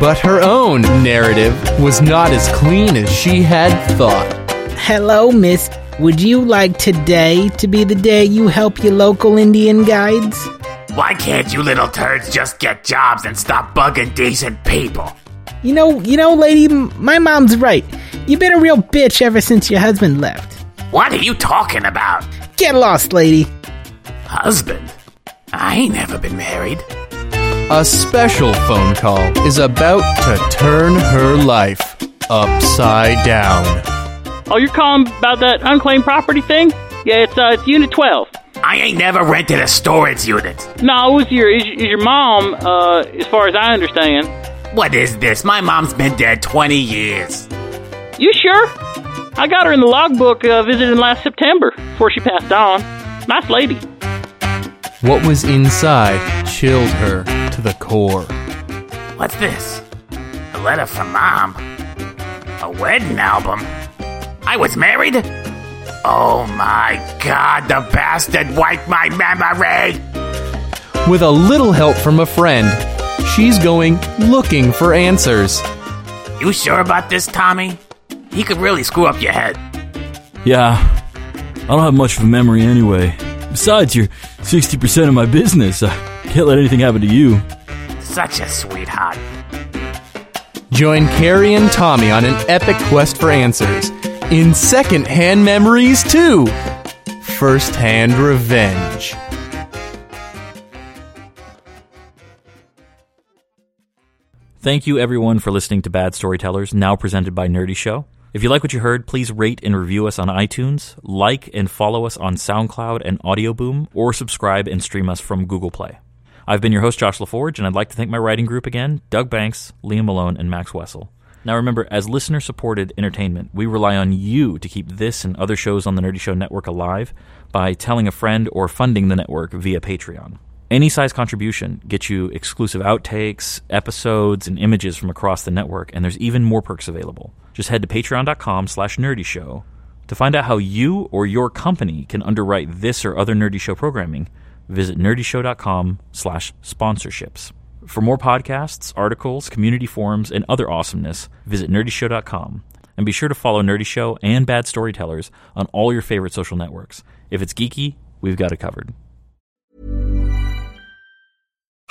But her own narrative was not as clean as she had thought. Hello, miss. Would you like today to be the day you help your local Indian guides? Why can't you little turds just get jobs and stop bugging decent people? You know, lady, my mom's right. You've been a real bitch ever since your husband left. What are you talking about? Get lost, lady. Husband? I ain't never been married. A special phone call is about to turn her life upside down. Oh, you're calling about that unclaimed property thing? Yeah, it's Unit 12. I ain't never rented a storage unit. No, it was your mom, as far as I understand. What is this? My mom's been dead 20 years. You sure? I got her in the logbook visiting last September before she passed on. Nice lady. What was inside chilled her to the core. What's this? A letter from Mom? A wedding album? I was married? Oh my God, the bastard wiped my memory! With a little help from a friend, she's going looking for answers. You sure about this, Tommy? He could really screw up your head. Yeah, I don't have much of a memory anyway. Besides, you're 60% of my business. I can't let anything happen to you. Such a sweetheart. Join Carrie and Tommy on an epic quest for answers. In second-hand memories, too. First-hand revenge. Thank you, everyone, for listening to Bad Storytellers, now presented by Nerdy Show. If you like what you heard, please rate and review us on iTunes, like and follow us on SoundCloud and Audioboom, or subscribe and stream us from Google Play. I've been your host, Josh LaForge, and I'd like to thank my writing group again, Doug Banks, Liam Malone, and Max Wessel. Now remember, as listener-supported entertainment, we rely on you to keep this and other shows on the Nerdy Show Network alive by telling a friend or funding the network via Patreon. Any size contribution gets you exclusive outtakes, episodes, and images from across the network, and there's even more perks available. Just head to patreon.com/nerdyshow to find out how you or your company can underwrite this or other Nerdy Show programming. Visit nerdyshow.com/sponsorships. For more podcasts, articles, community forums, and other awesomeness, visit nerdyshow.com. And be sure to follow Nerdy Show and Bad Storytellers on all your favorite social networks. If it's geeky, we've got it covered.